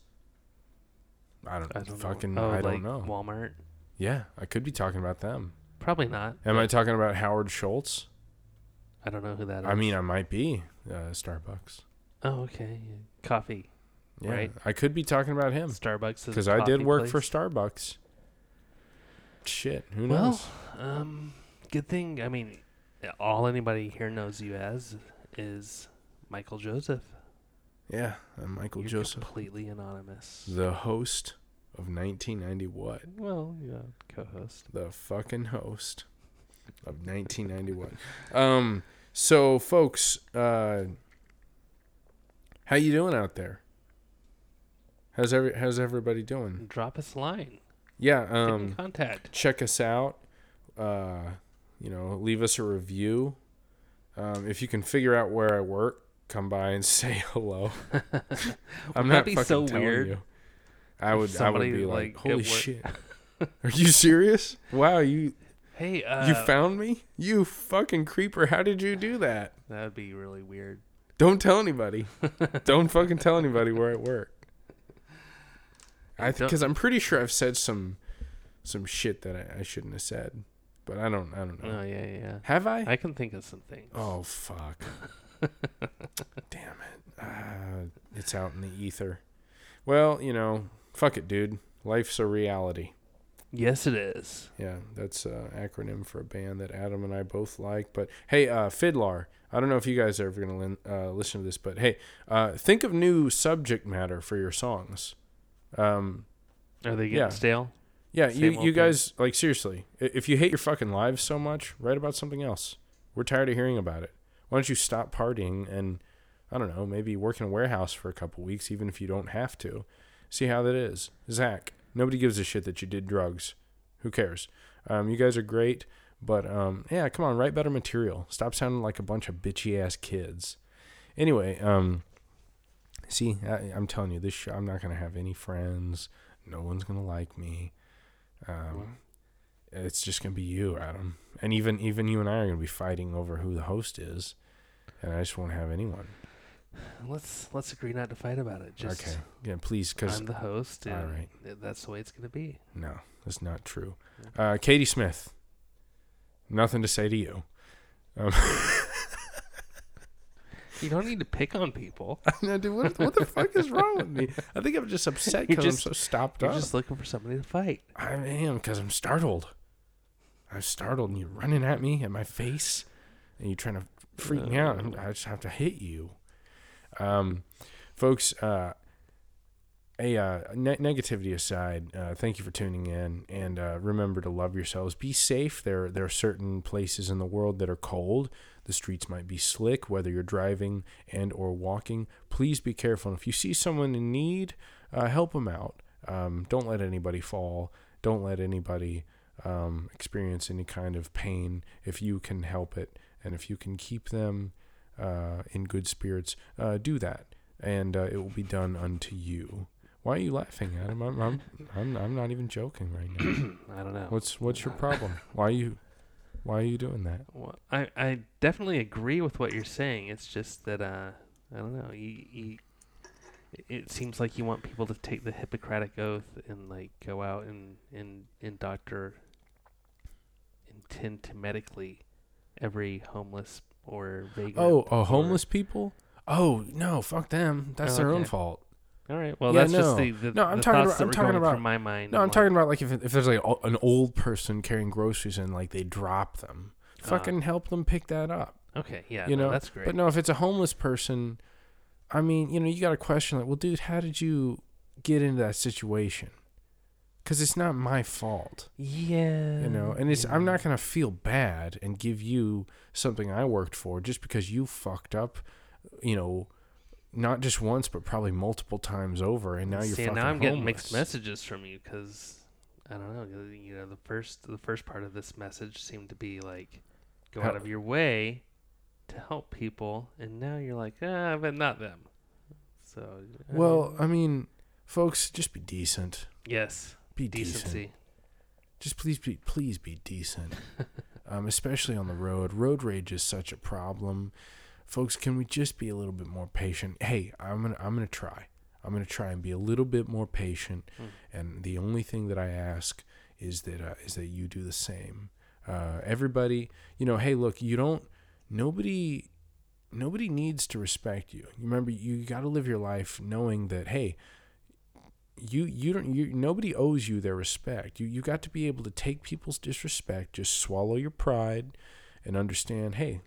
I don't, I don't fucking know. Oh, I like don't know. Walmart? Yeah. I could be talking about them. Probably not. Am I talking about Howard Schultz? I don't know who that is. I mean, I might be uh, Starbucks. Oh, okay. Coffee. Yeah, right? I could be talking about him. Starbucks is because I did work place. for Starbucks. Shit, who well, knows? Well, um, good thing. I mean, all anybody here knows you as is Michael Joseph. Yeah, I'm Michael You're Joseph. Completely anonymous. The host. Of nineteen ninety what? Well, yeah, co-host. The fucking host of nineteen ninety what? Um, so, folks, uh, how you doing out there? How's every How's everybody doing? Drop us a line. Yeah. Um, Get in contact. Check us out. Uh, you know, leave us a review. Um, if you can figure out where I work, come by and say hello. I'm not fucking so telling weird. you. I would Somebody I would be like, like holy shit. Are you serious? Wow, you Hey, uh, you found me? You fucking creeper. How did you do that? That would be really weird. Don't tell anybody. Don't fucking tell anybody where I work. I cuz I'm pretty sure I've said some some shit that I, I shouldn't have said. But I don't I don't know. Oh, yeah, yeah. Have I? I can think of some things. Oh, fuck. Damn it. Uh, it's out in the ether. Well, you know, fuck it, dude. Life's a reality. Yes, it is. Yeah, that's an acronym for a band that Adam and I both like. But, hey, uh, Fiddlar, I don't know if you guys are ever going to uh, listen to this, but, hey, uh, think of new subject matter for your songs. Um, are they getting yeah. stale? Yeah, Same you, you guys, like, seriously, if you hate your fucking lives so much, write about something else. We're tired of hearing about it. Why don't you stop partying and, I don't know, maybe work in a warehouse for a couple weeks, even if you don't have to. See how that is. Zach, nobody gives a shit that you did drugs. Who cares? Um, you guys are great, but um, yeah, come on, write better material. Stop sounding like a bunch of bitchy-ass kids. Anyway, um, see, I, I'm telling you, this show, I'm not going to have any friends. No one's going to like me. Um, it's just going to be you, Adam. And even, even you and I are going to be fighting over who the host is, and I just won't have anyone. Let's let's agree not to fight about it. Just okay. Yeah, please. Cause I'm the host. And all right. That's the way it's going to be. No, that's not true. Okay. Uh, Katie Smith. Nothing to say to you. Um. You don't need to pick on people. No, dude, what, what the fuck is wrong with me? I think I'm just upset because I'm so stopped you're up. You're just looking for somebody to fight. I am because I'm startled. I'm startled and you're running at me at my face and you're trying to freak no. me out. And I just have to hit you. Um, folks, uh, hey, uh, ne- negativity aside, uh, thank you for tuning in, and uh, remember to love yourselves. Be safe. There, there are certain places in the world that are cold. The streets might be slick, whether you're driving and or walking. Please be careful. And if you see someone in need, uh, help them out. Um, don't let anybody fall. Don't let anybody um, experience any kind of pain if you can help it. And if you can keep them uh, in good spirits, uh, do that. And uh, it will be done unto you. Why are you laughing, Adam? I'm I'm I'm, I'm not even joking right now. I don't know. What's what's your problem? Why are you why are you doing that? Well, I, I definitely agree with what you're saying. It's just that uh, I don't know. You, you it seems like you want people to take the Hippocratic oath and like go out and and, and doctor and tend to medically every homeless or vagrant. Oh, oh homeless people? Oh, no, fuck them. That's oh, their okay. own fault. All right. Well, yeah, that's no. just the, the, no, I'm the talking thoughts about, that I'm were talking going about, through my mind. No, I'm like, talking about like if if there's like an old person carrying groceries and like they drop them. Uh, Fucking help them pick that up. Okay, yeah, you no, know? That's great. But no, if it's a homeless person, I mean, you know, you got to question like, well, dude, how did you get into that situation? Because it's not my fault. Yeah. You know, and it's yeah. I'm not going to feel bad and give you something I worked for just because you fucked up. You know, not just once, but probably multiple times over, and now you're See, fucking now I'm homeless. Getting mixed messages from you because I don't know. You know, the first the first part of this message seemed to be like, go How? out of your way to help people, and now you're like, ah, but not them. So I well, mean, I mean, folks, just be decent. Yes, be decency. Decent. Just please be please be decent, um, especially on the road. Road rage is such a problem. Folks, can we just be a little bit more patient? Hey, I'm gonna, I'm gonna try. I'm gonna try and be a little bit more patient. Mm. And the only thing that I ask is that uh, is that you do the same. Uh, everybody, you know. Hey, look, you don't. Nobody, nobody needs to respect you. Remember, you got to live your life knowing that. Hey, you you don't. You, nobody owes you their respect. You you got to be able to take people's disrespect, just swallow your pride, and understand. Hey.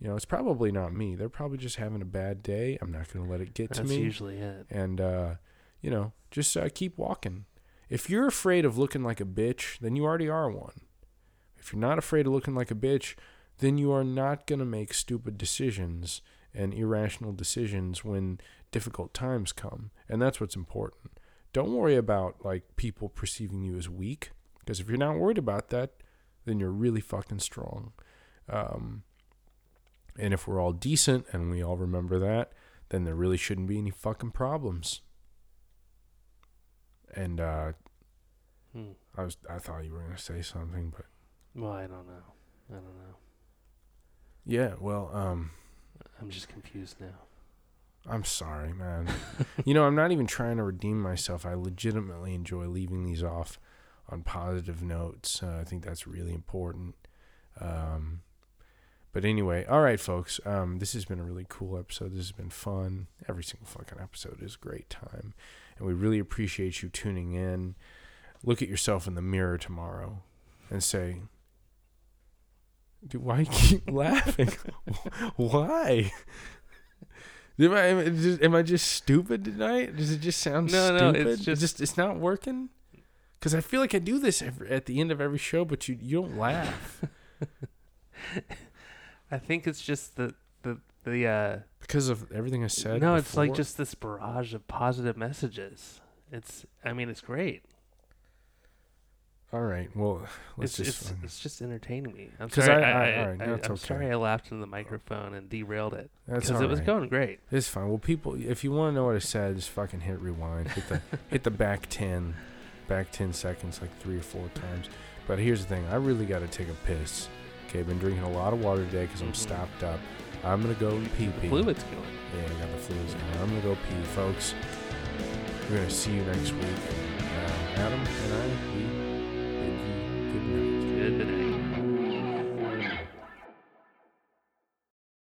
You know, it's probably not me. They're probably just having a bad day. I'm not going to let it get That's to me. That's usually it. And, uh, you know, just uh, keep walking. If you're afraid of looking like a bitch, then you already are one. If you're not afraid of looking like a bitch, then you are not going to make stupid decisions and irrational decisions when difficult times come. And that's what's important. Don't worry about, like, people perceiving you as weak. Because if you're not worried about that, then you're really fucking strong. Um... And if we're all decent and we all remember that, then there really shouldn't be any fucking problems. And uh, hmm. I was—I thought you were gonna say something, but well, I don't know. I don't know. Yeah, well, um, I'm just confused now. I'm sorry, man. You know, I'm not even trying to redeem myself. I legitimately enjoy leaving these off on positive notes. Uh, I think that's really important. Um. But anyway, all right, folks, um, this has been a really cool episode. This has been fun. Every single fucking episode is a great time. And we really appreciate you tuning in. Look at yourself in the mirror tomorrow and say, dude, why keep laughing? Why? Am I, am, I just, am I just stupid tonight? Does it just sound no, stupid? No, it's just... just... It's not working? Because I feel like I do this every, at the end of every show, but you, you don't laugh. I think it's just the the the uh, because of everything I said. No, before. It's like just this barrage of positive messages. It's, I mean, it's great. All right, well, let's it's, just it's, it's just entertaining me. I'm sorry, I, I, I, all right, I, I, I'm okay. sorry I laughed into the microphone and derailed it because it right. was going great. It's fine. Well, people, if you want to know what I said, just fucking hit rewind, hit the hit the back ten, back ten seconds like three or four times. But here's the thing: I really got to take a piss. Okay, I've been drinking a lot of water today because I'm mm-hmm. stopped up. I'm going to go pee-pee. The fluid's going. Yeah, I got the fluids going. I'm going to go pee, folks. We're going to see you next week. Uh, Adam and I, we...